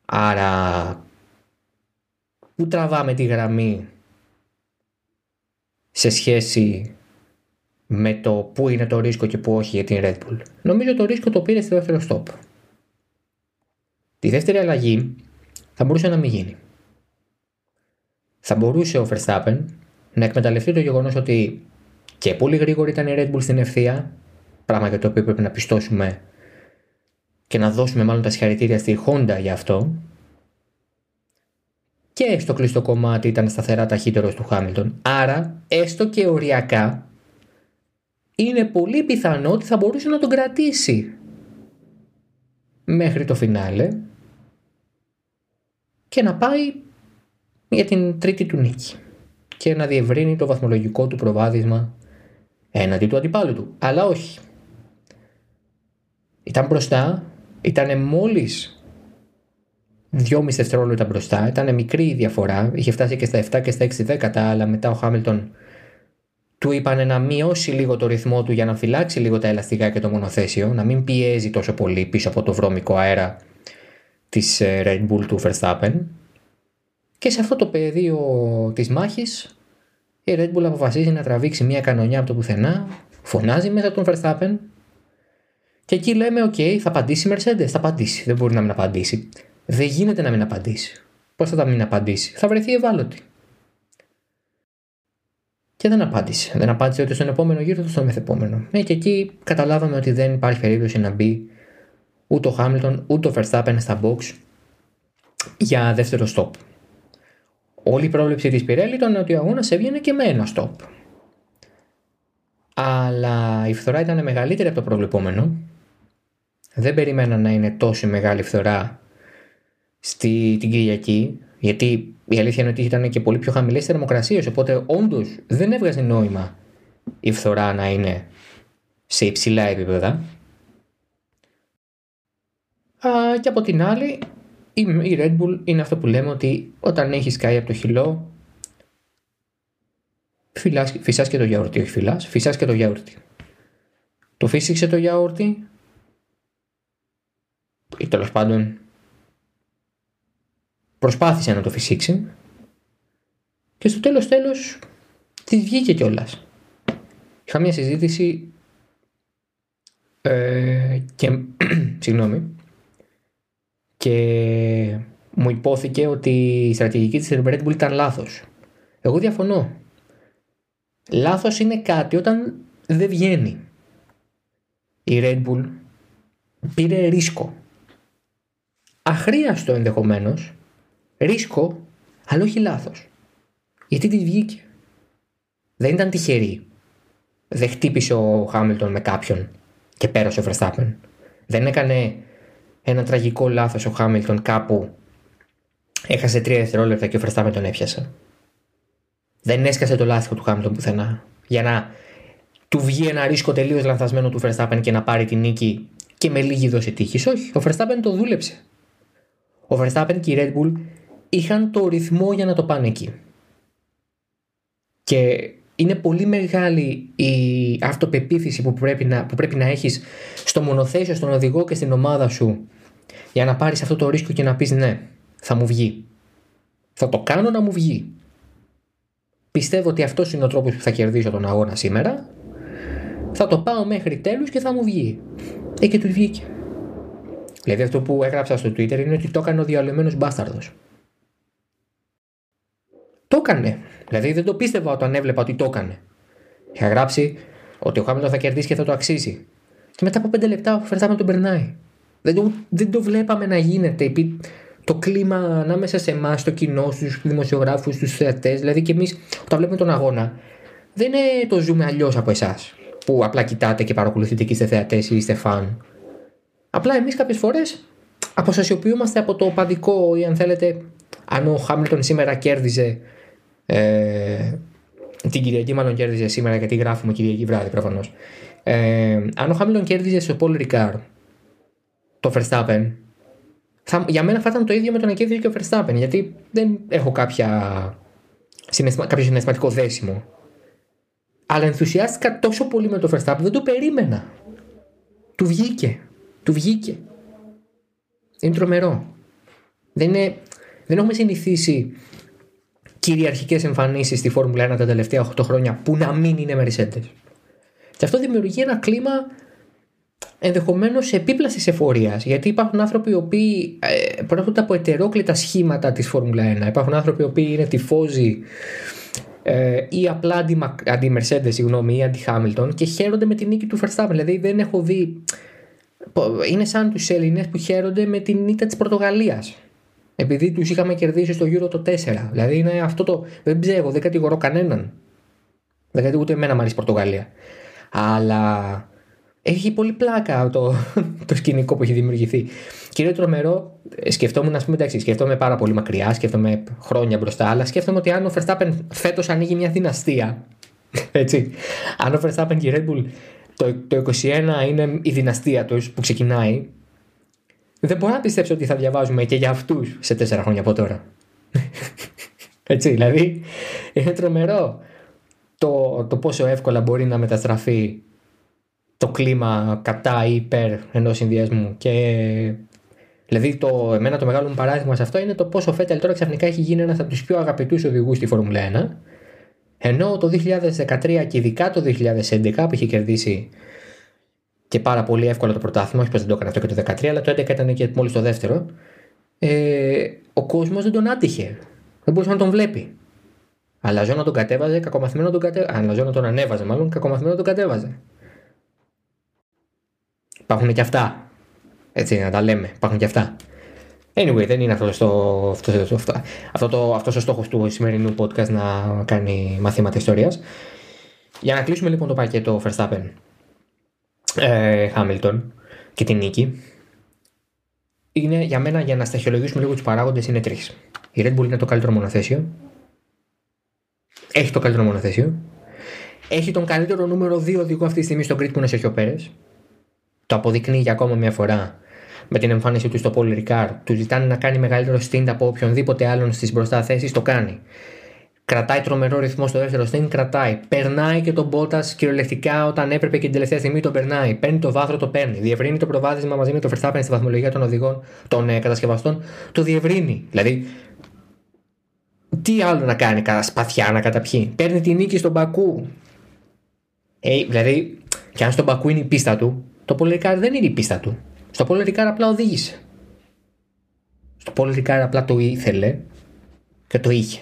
Άρα, πού τραβάμε τη γραμμή σε σχέση με το πού είναι το ρίσκο και πού όχι για την Red Bull? Νομίζω το ρίσκο το πήρε στο δεύτερο stop. Τη δεύτερη αλλαγή θα μπορούσε να μην γίνει. Θα μπορούσε ο Verstappen να εκμεταλλευτεί το γεγονός ότι και πολύ γρήγορη ήταν η Red Bull στην ευθεία, πράγμα για το οποίο πρέπει να πιστώσουμε και να δώσουμε μάλλον τα συγχαρητήρια στη Honda για αυτό, και στο κλειστό κομμάτι ήταν σταθερά ταχύτερος του Hamilton. Άρα έστω και οριακά είναι πολύ πιθανό ότι θα μπορούσε να τον κρατήσει μέχρι το φινάλε και να πάει για την τρίτη του νίκη και να διευρύνει το βαθμολογικό του προβάδισμα έναντι του αντιπάλου του. Αλλά όχι. Ήταν μπροστά, ήταν μόλις δυόμισι δευτερόλεπτα μπροστά, ήταν μικρή η διαφορά, είχε φτάσει και στα επτά και στα έξι δέκατα, αλλά μετά ο Χάμιλτον του είπανε να μειώσει λίγο το ρυθμό του για να φυλάξει λίγο τα ελαστικά και το μονοθέσιο, να μην πιέζει τόσο πολύ πίσω από το βρώμικο αέρα της Red Bull του Verstappen. Και σε αυτό το πεδίο της μάχης η Red Bull αποφασίζει να τραβήξει μια κανονιά από το πουθενά, φωνάζει μέσα τον Verstappen και εκεί λέμε οκ, okay, θα απαντήσει η Mercedes, θα απαντήσει, δεν μπορεί να μην απαντήσει. Δεν γίνεται να μην απαντήσει. Πώς θα τα μην απαντήσει? Θα βρεθεί ευάλωτη. Και δεν απάντησε. Δεν απάντησε ούτε στον επόμενο γύρο, ούτε στο μεθεπόμενο. Ναι, και εκεί καταλάβαμε ότι δεν υπάρχει περίπτωση να μπει ούτε ο Χάμιλτον ούτε ο Verstappen στα box για δεύτερο stop. Όλη η πρόβλεψη της Πιρέλη ήταν ότι ο αγώνας έβγαινε και με ένα stop. Αλλά η φθορά ήταν μεγαλύτερη από το προβλεπόμενο. Δεν περίμενα να είναι τόσο μεγάλη φθορά στη, την Κυριακή, γιατί η αλήθεια είναι ότι ήταν και πολύ πιο χαμηλές θερμοκρασίες, οπότε όντως δεν έβγαζε νόημα η φθορά να είναι σε υψηλά επίπεδα. Α, και από την άλλη η, η Red Bull είναι αυτό που λέμε ότι όταν έχεις καεί από το χυλό φυλάς, φυσάς και το γιαούρτι, όχι φυλάς, φυσάς και το γιαούρτι. Το φύσηξε το γιαούρτι ή τέλος πάντων προσπάθησε να το φυσήξει και στο τέλος τέλος της βγήκε κιόλας. Είχα μια συζήτηση ε, και, συγγνώμη, και μου υπόθηκε ότι η στρατηγική της Red Bull ήταν λάθος. Εγώ διαφωνώ. Λάθος είναι κάτι όταν δεν βγαίνει. Η Red Bull πήρε ρίσκο. Αχρίαστο ενδεχομένως, ρίσκο, αλλά όχι λάθος. Γιατί τη βγήκε. Δεν ήταν τυχερή. Δεν χτύπησε ο Χάμιλτον με κάποιον και πέρασε ο Verstappen. Δεν έκανε ένα τραγικό λάθος ο Χάμιλτον κάπου. Έχασε τρία δευτερόλεπτα και ο Verstappen τον έπιασε. Δεν έσκασε το λάθος του Χάμιλτον πουθενά. Για να του βγει ένα ρίσκο τελείως λανθασμένο του Verstappen και να πάρει την νίκη και με λίγη δόση τύχης. Όχι, ο Verstappen το δούλεψε. Ο Verstappen και η Red Bull είχαν το ρυθμό για να το πάνε εκεί. Και είναι πολύ μεγάλη η αυτοπεποίθηση που πρέπει να, που πρέπει να έχεις στο μονοθέσιο, στον οδηγό και στην ομάδα σου για να πάρεις αυτό το ρίσκο και να πεις ναι, θα μου βγει. Θα το κάνω να μου βγει. Πιστεύω ότι αυτός είναι ο τρόπος που θα κερδίσω τον αγώνα σήμερα. Θα το πάω μέχρι τέλους και θα μου βγει. Ε, και του βγήκε. Δηλαδή αυτό που έγραψα στο Twitter είναι ότι το έκανε ο διαλυμένος μπάσταρδος. Το έκανε. Δηλαδή δεν το πίστευα όταν έβλεπα ότι το έκανε. Είχα γράψει ότι ο Χάμιλτον θα κερδίσει και θα το αξίζει. Και μετά από πέντε λεπτά ο Verstappen τον περνάει. Δεν το, δεν το βλέπαμε να γίνεται. Επί το κλίμα ανάμεσα σε εμάς, στο κοινό, στους δημοσιογράφους, στους θεατές. Δηλαδή και εμείς όταν βλέπουμε τον αγώνα, δεν ε, το ζούμε αλλιώς από εσάς. Που απλά κοιτάτε και παρακολουθείτε και είστε θεατές ή είστε φαν. Απλά εμείς κάποιες φορές αποστασιοποιούμαστε από το οπαδικό, ή αν θέλετε, αν ο Χάμιλτον σήμερα κέρδιζε. Ε, την Κυριακή, μάλλον κέρδιζε σήμερα, γιατί γράφουμε Κυριακή βράδυ προφανώς. Ε, αν ο Χάμιλτον κέρδιζε στο Πολ Ρικάρ το Verstappen, θα, για μένα θα ήταν το ίδιο με το να κέρδιζε και ο Verstappen, γιατί δεν έχω κάποια, κάποιο συναισθηματικό δέσιμο. Αλλά ενθουσιάστηκα τόσο πολύ με το Verstappen, δεν το περίμενα. Του βγήκε. Του βγήκε. Είναι τρομερό. Δεν, είναι, δεν έχουμε συνηθίσει κυριαρχικές εμφανίσεις στη Φόρμουλα ένα τα τελευταία οκτώ χρόνια που να μην είναι Mercedes. Και αυτό δημιουργεί ένα κλίμα ενδεχομένως επίπλασης εφορίας, γιατί υπάρχουν άνθρωποι οι οποίοι ε, προέρχονται από ετερόκλητα σχήματα της Φόρμουλα ένα. Υπάρχουν άνθρωποι οι οποίοι είναι τυφόζοι ε, ή απλά αντι-Mercedes, συγγνώμη, ή αντι-Hamilton και χαίρονται με την νίκη του Verstappen. Δηλαδή δεν έχω δει. Είναι σαν τους Έλληνες που χαίρονται με την νίκη της Πορτογαλίας, επειδή τους είχαμε κερδίσει στο Euro το τέσσερα. Δηλαδή είναι αυτό το. Δεν ψεύω, δεν κατηγορώ κανέναν. Δεν κατηγορώ, ούτε εμένα μου αρέσει η Πορτογαλία. Αλλά έχει πολύ πλάκα το, το σκηνικό που έχει δημιουργηθεί. Και είναι τρομερό. Σκεφτόμουν, α πούμε, εντάξει, σκεφτόμαι πάρα πολύ μακριά, σκεφτόμαι χρόνια μπροστά, αλλά σκέφτομαι ότι αν ο Verstappen φέτος ανοίγει μια δυναστεία. Έτσι. Αν ο Verstappen και η Red Bull το, το είκοσι ένα είναι η δυναστεία τους που ξεκινάει. Δεν μπορώ να πιστέψω ότι θα διαβάζουμε και για αυτούς σε τέσσερα χρόνια από τώρα. Έτσι, δηλαδή είναι τρομερό το, το πόσο εύκολα μπορεί να μεταστραφεί το κλίμα κατά ή υπέρ ενός συνδυασμού. Και δηλαδή το, εμένα το μεγάλο μου παράδειγμα σε αυτό είναι το πόσο ο Vettel τώρα ξαφνικά έχει γίνει ένας από τους πιο αγαπητούς οδηγούς στη Φόρμουλα ένα, ενώ το δύο χιλιάδες δεκατρία και ειδικά το δύο χιλιάδες έντεκα που είχε κερδίσει και πάρα πολύ εύκολα το πρωτάθλημα, όχι πως δεν το έκανε αυτό και το δύο χιλιάδες δεκατρία, αλλά το δύο χιλιάδες έντεκα ήταν και μόλις το δεύτερο, ε, ο κόσμος δεν τον άτυχε, δεν μπορούσε να τον βλέπει. Αλαζόνα τον κατέβαζε, κακομαθημένο τον κατέβαζε, αλαζόνα τον ανέβαζε μάλλον, κακομαθημένο τον κατέβαζε. Υπάρχουν και αυτά, έτσι να τα λέμε, υπάρχουν και αυτά. Anyway, δεν είναι αυτός, το, αυτός, αυτό, αυτό το, αυτός ο στόχος του σημερινού podcast να κάνει μαθήματα ιστορίας. Για να κλείσουμε λοιπόν το πακέτο Verstappen Χάμιλτον ε, και την νίκη, είναι για μένα, για να σταχυολογήσουμε λίγο τους παράγοντες, είναι τρεις. Η Red Bull είναι το καλύτερο μονοθέσιο, έχει το καλύτερο μονοθέσιο, έχει τον καλύτερο νούμερο δύο οδηγό αυτή τη στιγμή στον grid που είναι ο Sergio Pérez. Το αποδεικνύει για ακόμα μια φορά με την εμφάνιση του στο Paul Ricard. Του ζητάνε να κάνει μεγαλύτερο stint από οποιονδήποτε άλλον στις μπροστά θέσεις, το κάνει. Κρατάει τρομερό ρυθμό στο δεύτερο στήν, κρατάει. Περνάει και τον Bottas κυριολεκτικά όταν έπρεπε και την τελευταία στιγμή τον περνάει. Παίρνει το βάθρο, το παίρνει. Διευρύνει το προβάδισμα μαζί με το Verstappen στη βαθμολογία των οδηγών, των ε, κατασκευαστών. Το διευρύνει. Δηλαδή, τι άλλο να κάνει, κατά σπαθιά να καταπιεί. Παίρνει τη νίκη στον Μπακού. Ε, δηλαδή, και αν στον Μπακού είναι η πίστα του, το Paul Ricard δεν είναι η πίστα του. Στο Paul Ricard απλά οδήγησε. Στο Paul Ricard απλά το ήθελε και το είχε.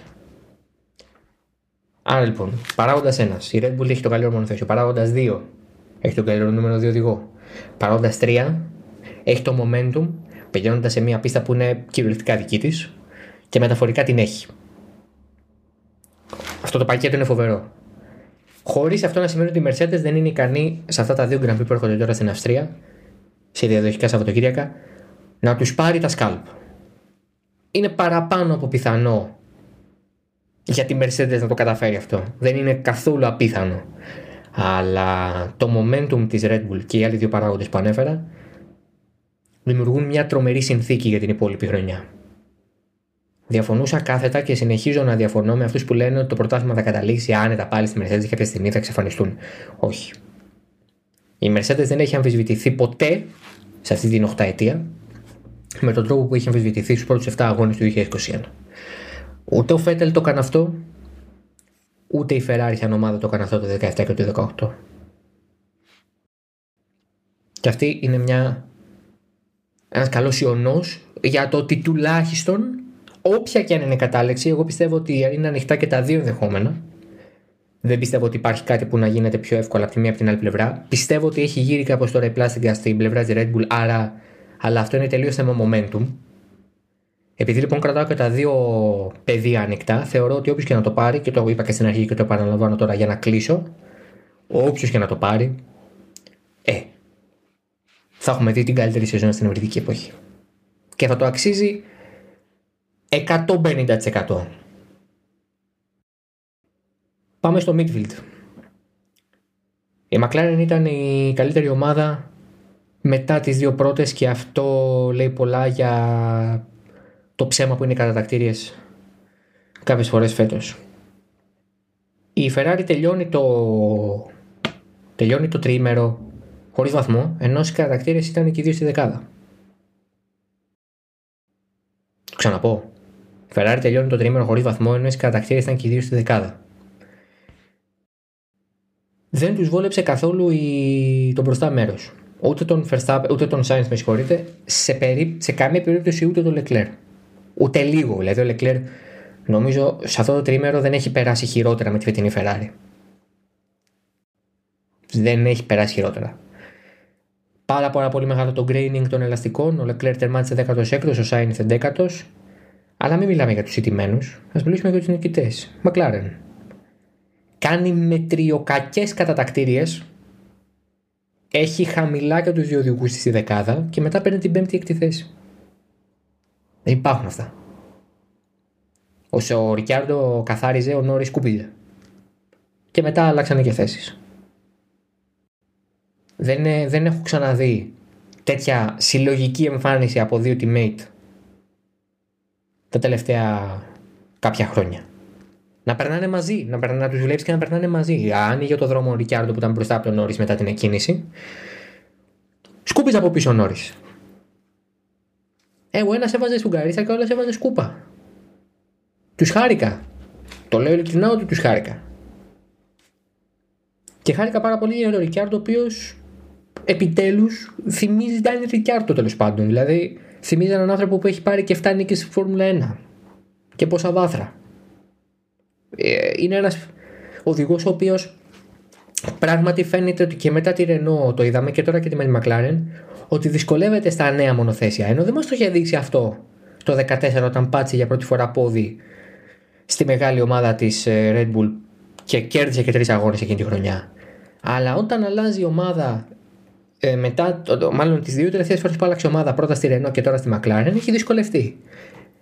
Άρα λοιπόν, παράγοντας ένα, η Red Bull έχει το καλύτερο μονοθέσιο. Παράγοντας δύο, έχει το καλύτερο νούμερο δύο οδηγό. Παράγοντας τρία, έχει το momentum, πηγαίνοντας σε μια πίστα που είναι κυριολεκτικά δική της και μεταφορικά την έχει. Αυτό το πακέτο είναι φοβερό. Χωρίς αυτό να σημαίνει ότι η Mercedes δεν είναι ικανή σε αυτά τα δύο Grand Prix που έρχονται τώρα στην Αυστρία, σε διαδοχικά Σαββατοκύριακα, να τους πάρει τα σκάλπ. Είναι παραπάνω από πιθανό για τη Mercedes να το καταφέρει αυτό. Δεν είναι καθόλου απίθανο. Αλλά το momentum της Red Bull και οι άλλοι δύο παράγοντες που ανέφερα δημιουργούν μια τρομερή συνθήκη για την υπόλοιπη χρονιά. Διαφωνούσα κάθετα και συνεχίζω να διαφωνώ με αυτούς που λένε ότι το πρωτάθλημα θα καταλήξει άνετα πάλι στη Mercedes και κάποια στιγμή θα εξαφανιστούν. Όχι. Η Mercedes δεν έχει αμφισβητηθεί ποτέ σε αυτή την οκταετία με τον τρόπο που είχε αμφισβητηθεί στους πρώτους επτά αγώνες του δύο χιλιάδες είκοσι ένα. Ούτε ο Vettel το έκανε αυτό, Ούτε η Ferrari σαν ομάδα το έκανε αυτό το δύο χιλιάδες δεκαεπτά και το δύο χιλιάδες δεκαοκτώ. Και αυτή είναι μια... ένας καλός ιονός για το ότι τουλάχιστον, όποια και αν είναι κατάληξη, εγώ πιστεύω ότι είναι ανοιχτά και τα δύο ενδεχόμενα. Δεν πιστεύω ότι υπάρχει κάτι που να γίνεται πιο εύκολα από τη μία από την άλλη πλευρά. Πιστεύω ότι έχει γύρει κάπως τώρα η πλάστιγκα στην πλευρά της Red Bull, άρα... αλλά αυτό είναι τελείως θέμα momentum. Επειδή λοιπόν κρατάω και τα δύο πεδία ανοιχτά, θεωρώ ότι όποιος και να το πάρει, και το είπα και στην αρχή και το επαναλαμβάνω τώρα για να κλείσω, όποιος και να το πάρει, ε, θα έχουμε δει την καλύτερη σεζόν στην ευρυδική εποχή. Και θα το αξίζει εκατόν πενήντα τοις εκατό. Πάμε στο midfield. Η McLaren ήταν η καλύτερη ομάδα μετά τις δύο πρώτες και αυτό λέει πολλά για το ψέμα που είναι οι κατατακτήριες κάποιες φορές φέτος. Η Ferrari τελειώνει το, τελειώνει το τριήμερο χωρίς βαθμό, ενώ οι κατατακτήριες ήταν και οι δύο στη δεκάδα. Το ξαναπώ. Η Ferrari τελειώνει το τριήμερο χωρίς βαθμό, ενώ οι κατατακτήριες ήταν και οι δύο στη δεκάδα. Δεν τους βόλεψε καθόλου η... το μπροστά μέρος. Ούτε τον Verstappen, ούτε τον Sainz, με συγχωρείτε, σε, περί... σε καμία περίπτωση ούτε τον Leclerc. Ούτε λίγο. Δηλαδή ο Leclerc νομίζω σε αυτό το τριήμερο δεν έχει περάσει χειρότερα με τη φετινή Ferrari. Δεν έχει περάσει χειρότερα. Πάρα πάρα πολύ μεγάλο το graining των ελαστικών. Ο Leclerc τερμάτισε δέκατος έκτος, ο Sainz δέκατος. Αλλά μην μιλάμε για τους ηττημένους. Ας μιλήσουμε για τους νικητές. McLaren. Κάνει μετριοκακές κατατακτήριες. Έχει χαμηλά και τους δύο οδηγούς στη δεκάδα και μετά παίρνει την πέμπτη έκτη θέση. Δεν υπάρχουν αυτά. Όσο ο Ρικιάρντο καθάριζε, ο Νόρις σκούπιζε. Και μετά αλλάξανε και θέσεις. Δεν, δεν έχω ξαναδεί τέτοια συλλογική εμφάνιση από δύο teammate τα τελευταία κάποια χρόνια. Να περνάνε μαζί, να, περνά, να τους δουλέψει και να περνάνε μαζί. Άνοιγε το δρόμο ο Ρικιάρντο που ήταν μπροστά από τον Νόρις μετά την εκκίνηση. Σκούπιζε από πίσω ο Νόρις. Ε, ο ένας έβαζε σφουγγαρίσα και ο άλλος έβαζε σκούπα. Τους χάρηκα. Το λέω ειλικρινά ότι τους χάρηκα. Και χάρηκα πάρα πολύ για τον Ρικιάρντο, ο οποίος επιτέλους θυμίζει Ντάνιελ Ρικιάρντο τέλος πάντων. Δηλαδή θυμίζει έναν άνθρωπο που έχει πάρει και εφτά νίκες στη Φόρμουλα ένα. Και πόσα βάθρα. Είναι ένας οδηγός ο οποίος πράγματι φαίνεται ότι και μετά τη Ρενό το είδαμε και τώρα και τη McLaren ότι δυσκολεύεται στα νέα μονοθέσια, ενώ δεν μας το είχε δείξει αυτό το δεκατέσσερα όταν πάτησε για πρώτη φορά πόδι στη μεγάλη ομάδα της Red Bull και κέρδισε και τρεις αγώνες εκείνη τη χρονιά. Αλλά όταν αλλάζει η ομάδα μετά, μάλλον τις δύο τελευταίες φορές που άλλαξε ομάδα, πρώτα στη Ρενό και τώρα στη McLaren, έχει δυσκολευτεί.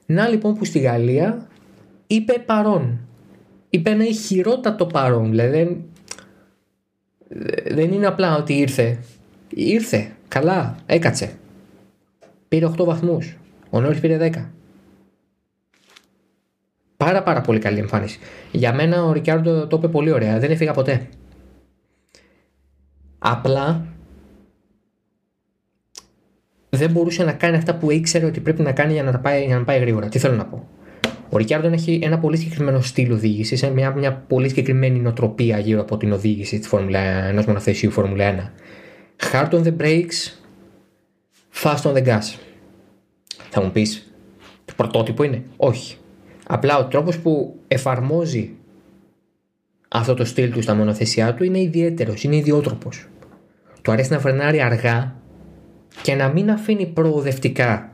Να λοιπόν που στη Γαλλία είπε παρόν. Είπε ένα χειρότατο παρόν, δηλαδή δεν, δεν είναι απλά ότι ήρθε. Ήρθε, καλά, έκατσε. Πήρε οκτώ βαθμούς, ο Νόρις πήρε δέκα. Πάρα πάρα πολύ καλή εμφάνιση. Για μένα ο Ρικιάρντο το είπε πολύ ωραία, δεν έφυγα ποτέ. Απλά δεν μπορούσε να κάνει αυτά που ήξερε ότι πρέπει να κάνει για να πάει, για να πάει γρήγορα. Τι θέλω να πω. Ο Ρικιάρντο έχει ένα πολύ συγκεκριμένο στυλ οδήγησης, μια, μια πολύ συγκεκριμένη νοοτροπία γύρω από την οδήγηση της Φόρμουλα, ενός μονοθεσίου Φόρμουλα ένα. Hard on the brakes, fast on the gas. Θα μου πεις, το πρωτότυπο είναι? Όχι. Απλά ο τρόπος που εφαρμόζει αυτό το στυλ του στα μονοθεσιά του είναι ιδιαίτερος, είναι ιδιότροπος. Του αρέσει να φρενάρει αργά και να μην αφήνει προοδευτικά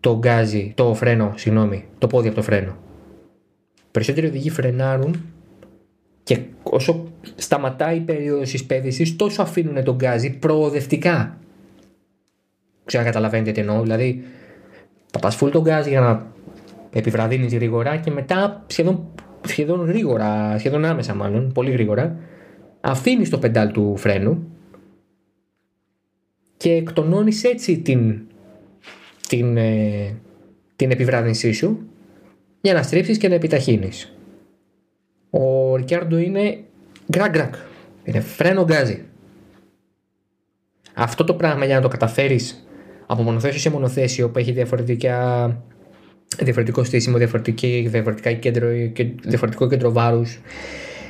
το γκάζι, το φρένο, συγγνώμη, το πόδι από το φρένο. Περισσότεροι οδηγοί φρενάρουν και όσο σταματάει η περίοδος εισπαίδησης, τόσο αφήνουν το γκάζι προοδευτικά. Ξέρω αν καταλαβαίνετε τι εννοώ. Δηλαδή, πατάς full το γκάζι για να επιβραδύνεις γρήγορα και μετά σχεδόν, σχεδόν γρήγορα, σχεδόν άμεσα μάλλον, πολύ γρήγορα, αφήνεις το πεντάλ του φρένου και εκτονώνεις έτσι την. Την, ε, την επιβράδυνσή σου για να στρίψεις και να επιταχύνεις. Ο Ρικιάρντο είναι γκρακ γκρακ, είναι φρένο γκάζι. Αυτό το πράγμα για να το καταφέρεις από μονοθέσιο σε μονοθέσιο που έχει διαφορετικά διαφορετικό στήσιμο, διαφορετικό κέντρο βάρους,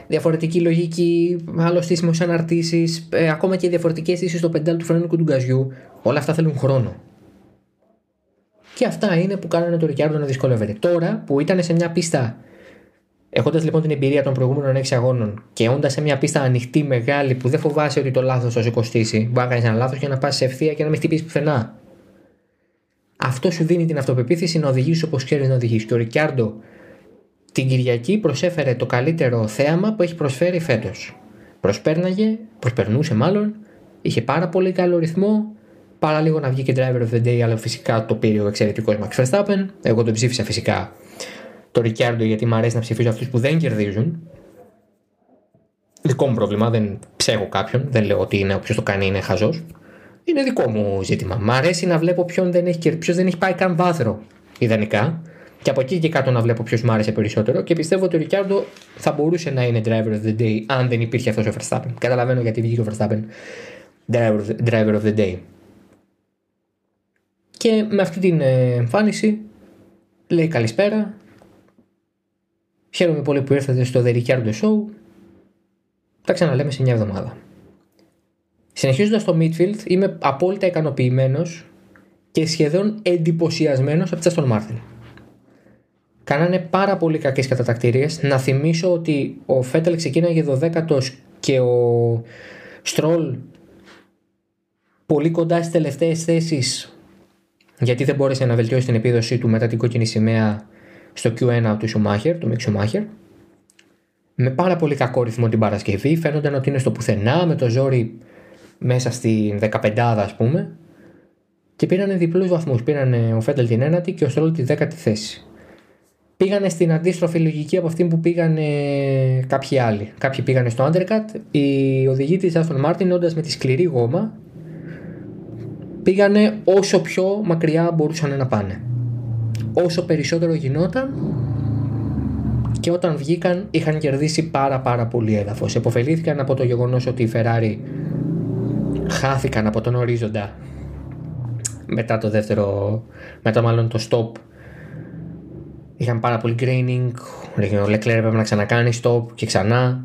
διαφορετική λογική, άλλο στήσιμο σαν αρτήσεις, ε, ακόμα και διαφορετικές στήσεις στο πεντάλ του φρένου και του γκαζιού. Όλα αυτά θέλουν χρόνο. Και αυτά είναι που κάνανε το Ρικιάρντο να δυσκολεύεται. Τώρα που ήταν σε μια πίστα, έχοντας λοιπόν την εμπειρία των προηγούμενων έξι αγώνων και όντας σε μια πίστα ανοιχτή, μεγάλη, που δεν φοβάσαι ότι το λάθος θα σου κοστίσει, μπορεί να κάνεις ένα λάθος και να πας σε ευθεία και να μην χτυπήσεις πουθενά. Αυτό σου δίνει την αυτοπεποίθηση να οδηγήσεις όπως ξέρεις να οδηγήσεις. Και ο Ρικιάρντο την Κυριακή προσέφερε το καλύτερο θέαμα που έχει προσφέρει φέτος. Προσπέρναγε, προσπερνούσε μάλλον, είχε πάρα πολύ καλό ρυθμό. Παρά λίγο να βγει και driver of the day, αλλά φυσικά το πήρε ο εξαιρετικός Max Verstappen. Εγώ τον ψήφισα φυσικά το Ricciardo, γιατί μου αρέσει να ψηφίζω αυτούς που δεν κερδίζουν. Δικό μου πρόβλημα, δεν ψέχω κάποιον, δεν λέω ότι είναι, όποιος το κάνει είναι χαζός. Είναι δικό μου ζήτημα. Μ' αρέσει να βλέπω ποιον δεν έχει, ποιος δεν έχει πάει καν βάθρο, ιδανικά. Και από εκεί και κάτω να βλέπω ποιος μου άρεσε περισσότερο. Και πιστεύω ότι ο Ricciardo θα μπορούσε να είναι driver of the day αν δεν υπήρχε αυτός ο Verstappen. Καταλαβαίνω γιατί βγήκε ο Verstappen driver of the day. Και με αυτή την εμφάνιση λέει καλησπέρα. Χαίρομαι πολύ που ήρθατε στο The Ricciardo Show. Τα ξαναλέμε σε μια εβδομάδα. Συνεχίζοντας το midfield, είμαι απόλυτα ικανοποιημένος και σχεδόν εντυπωσιασμένος από τη Aston Martin. Κάνανε πάρα πολύ κακές κατατακτήριες. Να θυμίσω ότι ο Vettel ξεκίναγε δωδέκατος και ο Stroll πολύ κοντά στις τελευταίες θέσεις, γιατί δεν μπόρεσε να βελτιώσει την επίδοσή του μετά την κόκκινη σημαία στο κιου ένα του Schumacher, του Mick Schumacher. Με πάρα πολύ κακό ρυθμό την Παρασκευή, φαίνονταν ότι είναι στο πουθενά, με το ζόρι μέσα στην δεκαπεντάδα ας πούμε, και πήραν διπλούς βαθμούς. Πήραν ο Vettel την ένατη και ο Stroll την δέκατη θέση. Πήγανε στην αντίστροφη λογική από αυτή που πήγαν κάποιοι άλλοι. Κάποιοι πήγανε στο Undercut. Οι οδηγοί της Aston Martin, όντας με τη σκληρή γόμα, πήγανε όσο πιο μακριά μπορούσαν να πάνε. Όσο περισσότερο γινόταν, και όταν βγήκαν είχαν κερδίσει πάρα πάρα πολύ έδαφος. Εποφελήθηκαν από το γεγονός ότι οι Ferrari χάθηκαν από τον ορίζοντα μετά το δεύτερο, μετά μάλλον το stop. Είχαν πάρα πολύ graining, ο Leclerc έπρεπε να ξανακάνει stop και ξανά.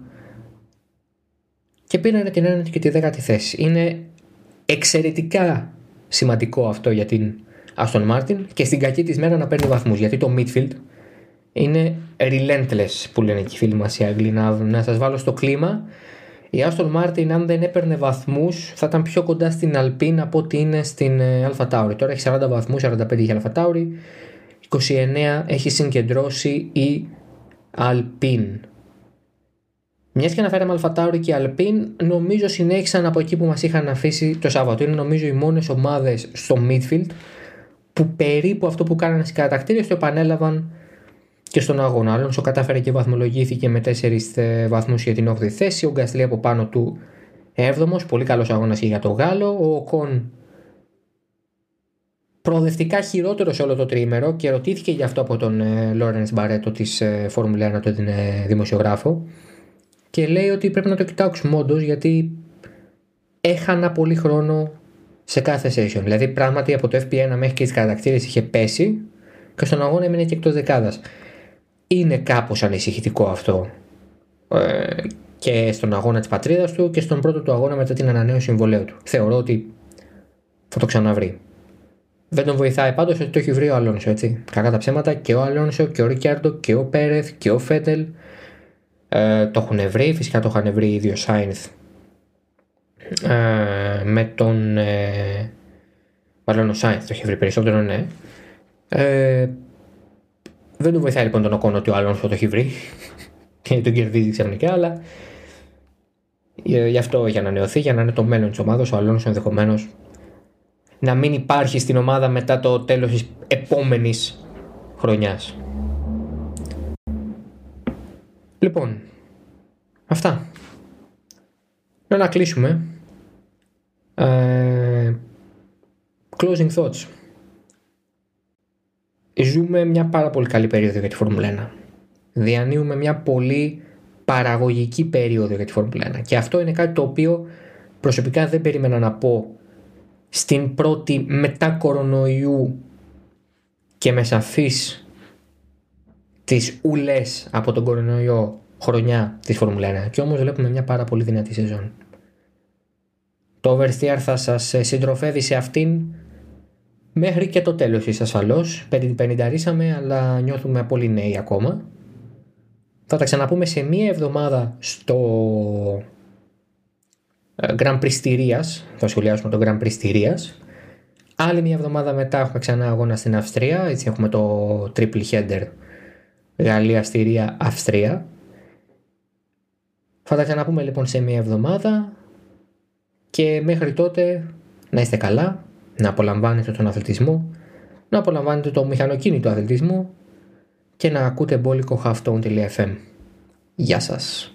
Και πήρανε την ένατη και τη δέκατη θέση. Είναι εξαιρετικά σημαντικό αυτό για την Aston Martin, και στην κακή της μέρα να παίρνει βαθμούς, γιατί το midfield είναι relentless που λένε και οι φίλοι μας οι Άγγλοι. Να, να σας βάλω στο κλίμα, η Aston Martin αν δεν έπαιρνε βαθμούς θα ήταν πιο κοντά στην Alpine από ό,τι είναι στην AlphaTauri. Τώρα έχει σαράντα βαθμούς, σαράντα πέντε έχει AlphaTauri, είκοσι εννέα έχει συγκεντρώσει η Alpine. Μιας και αναφέραμε AlphaTauri και Alpine, νομίζω συνέχισαν από εκεί που μας είχαν αφήσει το Σάββατο. Είναι νομίζω οι μόνες ομάδες στο midfield που περίπου αυτό που κάνανε στις κατατακτήριες το επανέλαβαν και στον αγώνα. Αλόνσο κατάφερε και βαθμολογήθηκε με τέσσερις βαθμούς για την όγδοη θέση. Ο Γκασλί από πάνω του έβδομος, πολύ καλός αγώνας και για τον Γάλλο. Ο Οκόν προοδευτικά χειρότερος όλο το τριήμερο, και ρωτήθηκε γι' αυτό από τον Λόρενς Μπαρέτο της Formula ένα, τον δημοσιογράφο. Και λέει ότι πρέπει να το κοιτάξουμε όντως, γιατί έχανα πολύ χρόνο σε κάθε session. Δηλαδή πράγματι από το εφ πι ένα μέχρι και τις κατακτήρες είχε πέσει και στον αγώνα έμεινε και εκτός δεκάδας. Είναι κάπως ανησυχητικό αυτό, ε, και στον αγώνα της πατρίδας του και στον πρώτο του αγώνα μετά την ανανέωση συμβολαίου του. Θεωρώ ότι θα το ξαναβρει. Δεν τον βοηθάει πάντως ότι το έχει βρει ο Αλόνσο, έτσι. Κακά τα ψέματα, και ο Αλόνσο και ο Ρικιάρντο και ο Πέρεθ και ο Φέτελ. Ε, το έχουν βρει, φυσικά το είχαν βρει ήδη ο Sainz ε, με τον ε, μάλλον ο Sainz το είχε βρει περισσότερο, ναι. Ε, δεν του βοηθάει λοιπόν τον Οκόν ότι ο Αλόνσο το έχει βρει και τον κερδίζει ξαφνικά, αλλά ε, γι' αυτό για να νεωθεί, για να είναι το μέλλον της ομάδας, ο Αλόνσο ενδεχομένως να μην υπάρχει στην ομάδα μετά το τέλος της επόμενης χρονιάς. Λοιπόν, αυτά. Λέω να κλείσουμε. Ε, closing thoughts. Ζούμε μια πάρα πολύ καλή περίοδο για τη Φόρμουλα ένα. Διανύουμε μια πολύ παραγωγική περίοδο για τη Φόρμουλα ένα. Και αυτό είναι κάτι το οποίο προσωπικά δεν περίμενα να πω στην πρώτη μετά κορονοϊού και με σαφείς στις ουλές από τον κορονοϊό χρονιά της Φόρμουλα ένα, και όμως βλέπουμε μια πάρα πολύ δυνατή σεζόν. Το Oversteer θα σας συντροφεύει σε αυτήν μέχρι και το τέλος της, ασφαλώς. Πενηνταρίσαμε, αλλά νιώθουμε πολύ νέοι ακόμα. Θα τα ξαναπούμε σε μία εβδομάδα στο Grand Prix της Ρίας. Θα σχολιάσουμε το Grand Prix της Ρίας. Άλλη μία εβδομάδα μετά έχουμε ξανά αγώνα στην Αυστρία. Έτσι έχουμε το triple header Γαλλία-Αυστρία-Αυστρία. Θα τα ξαναπούμε λοιπόν σε μία εβδομάδα. Και μέχρι τότε να είστε καλά, να απολαμβάνετε τον αθλητισμό, να απολαμβάνετε το μηχανοκίνητο αθλητισμό και να ακούτε μπόλικο χαφτόουν τελεία εφ εμ. Γεια σας!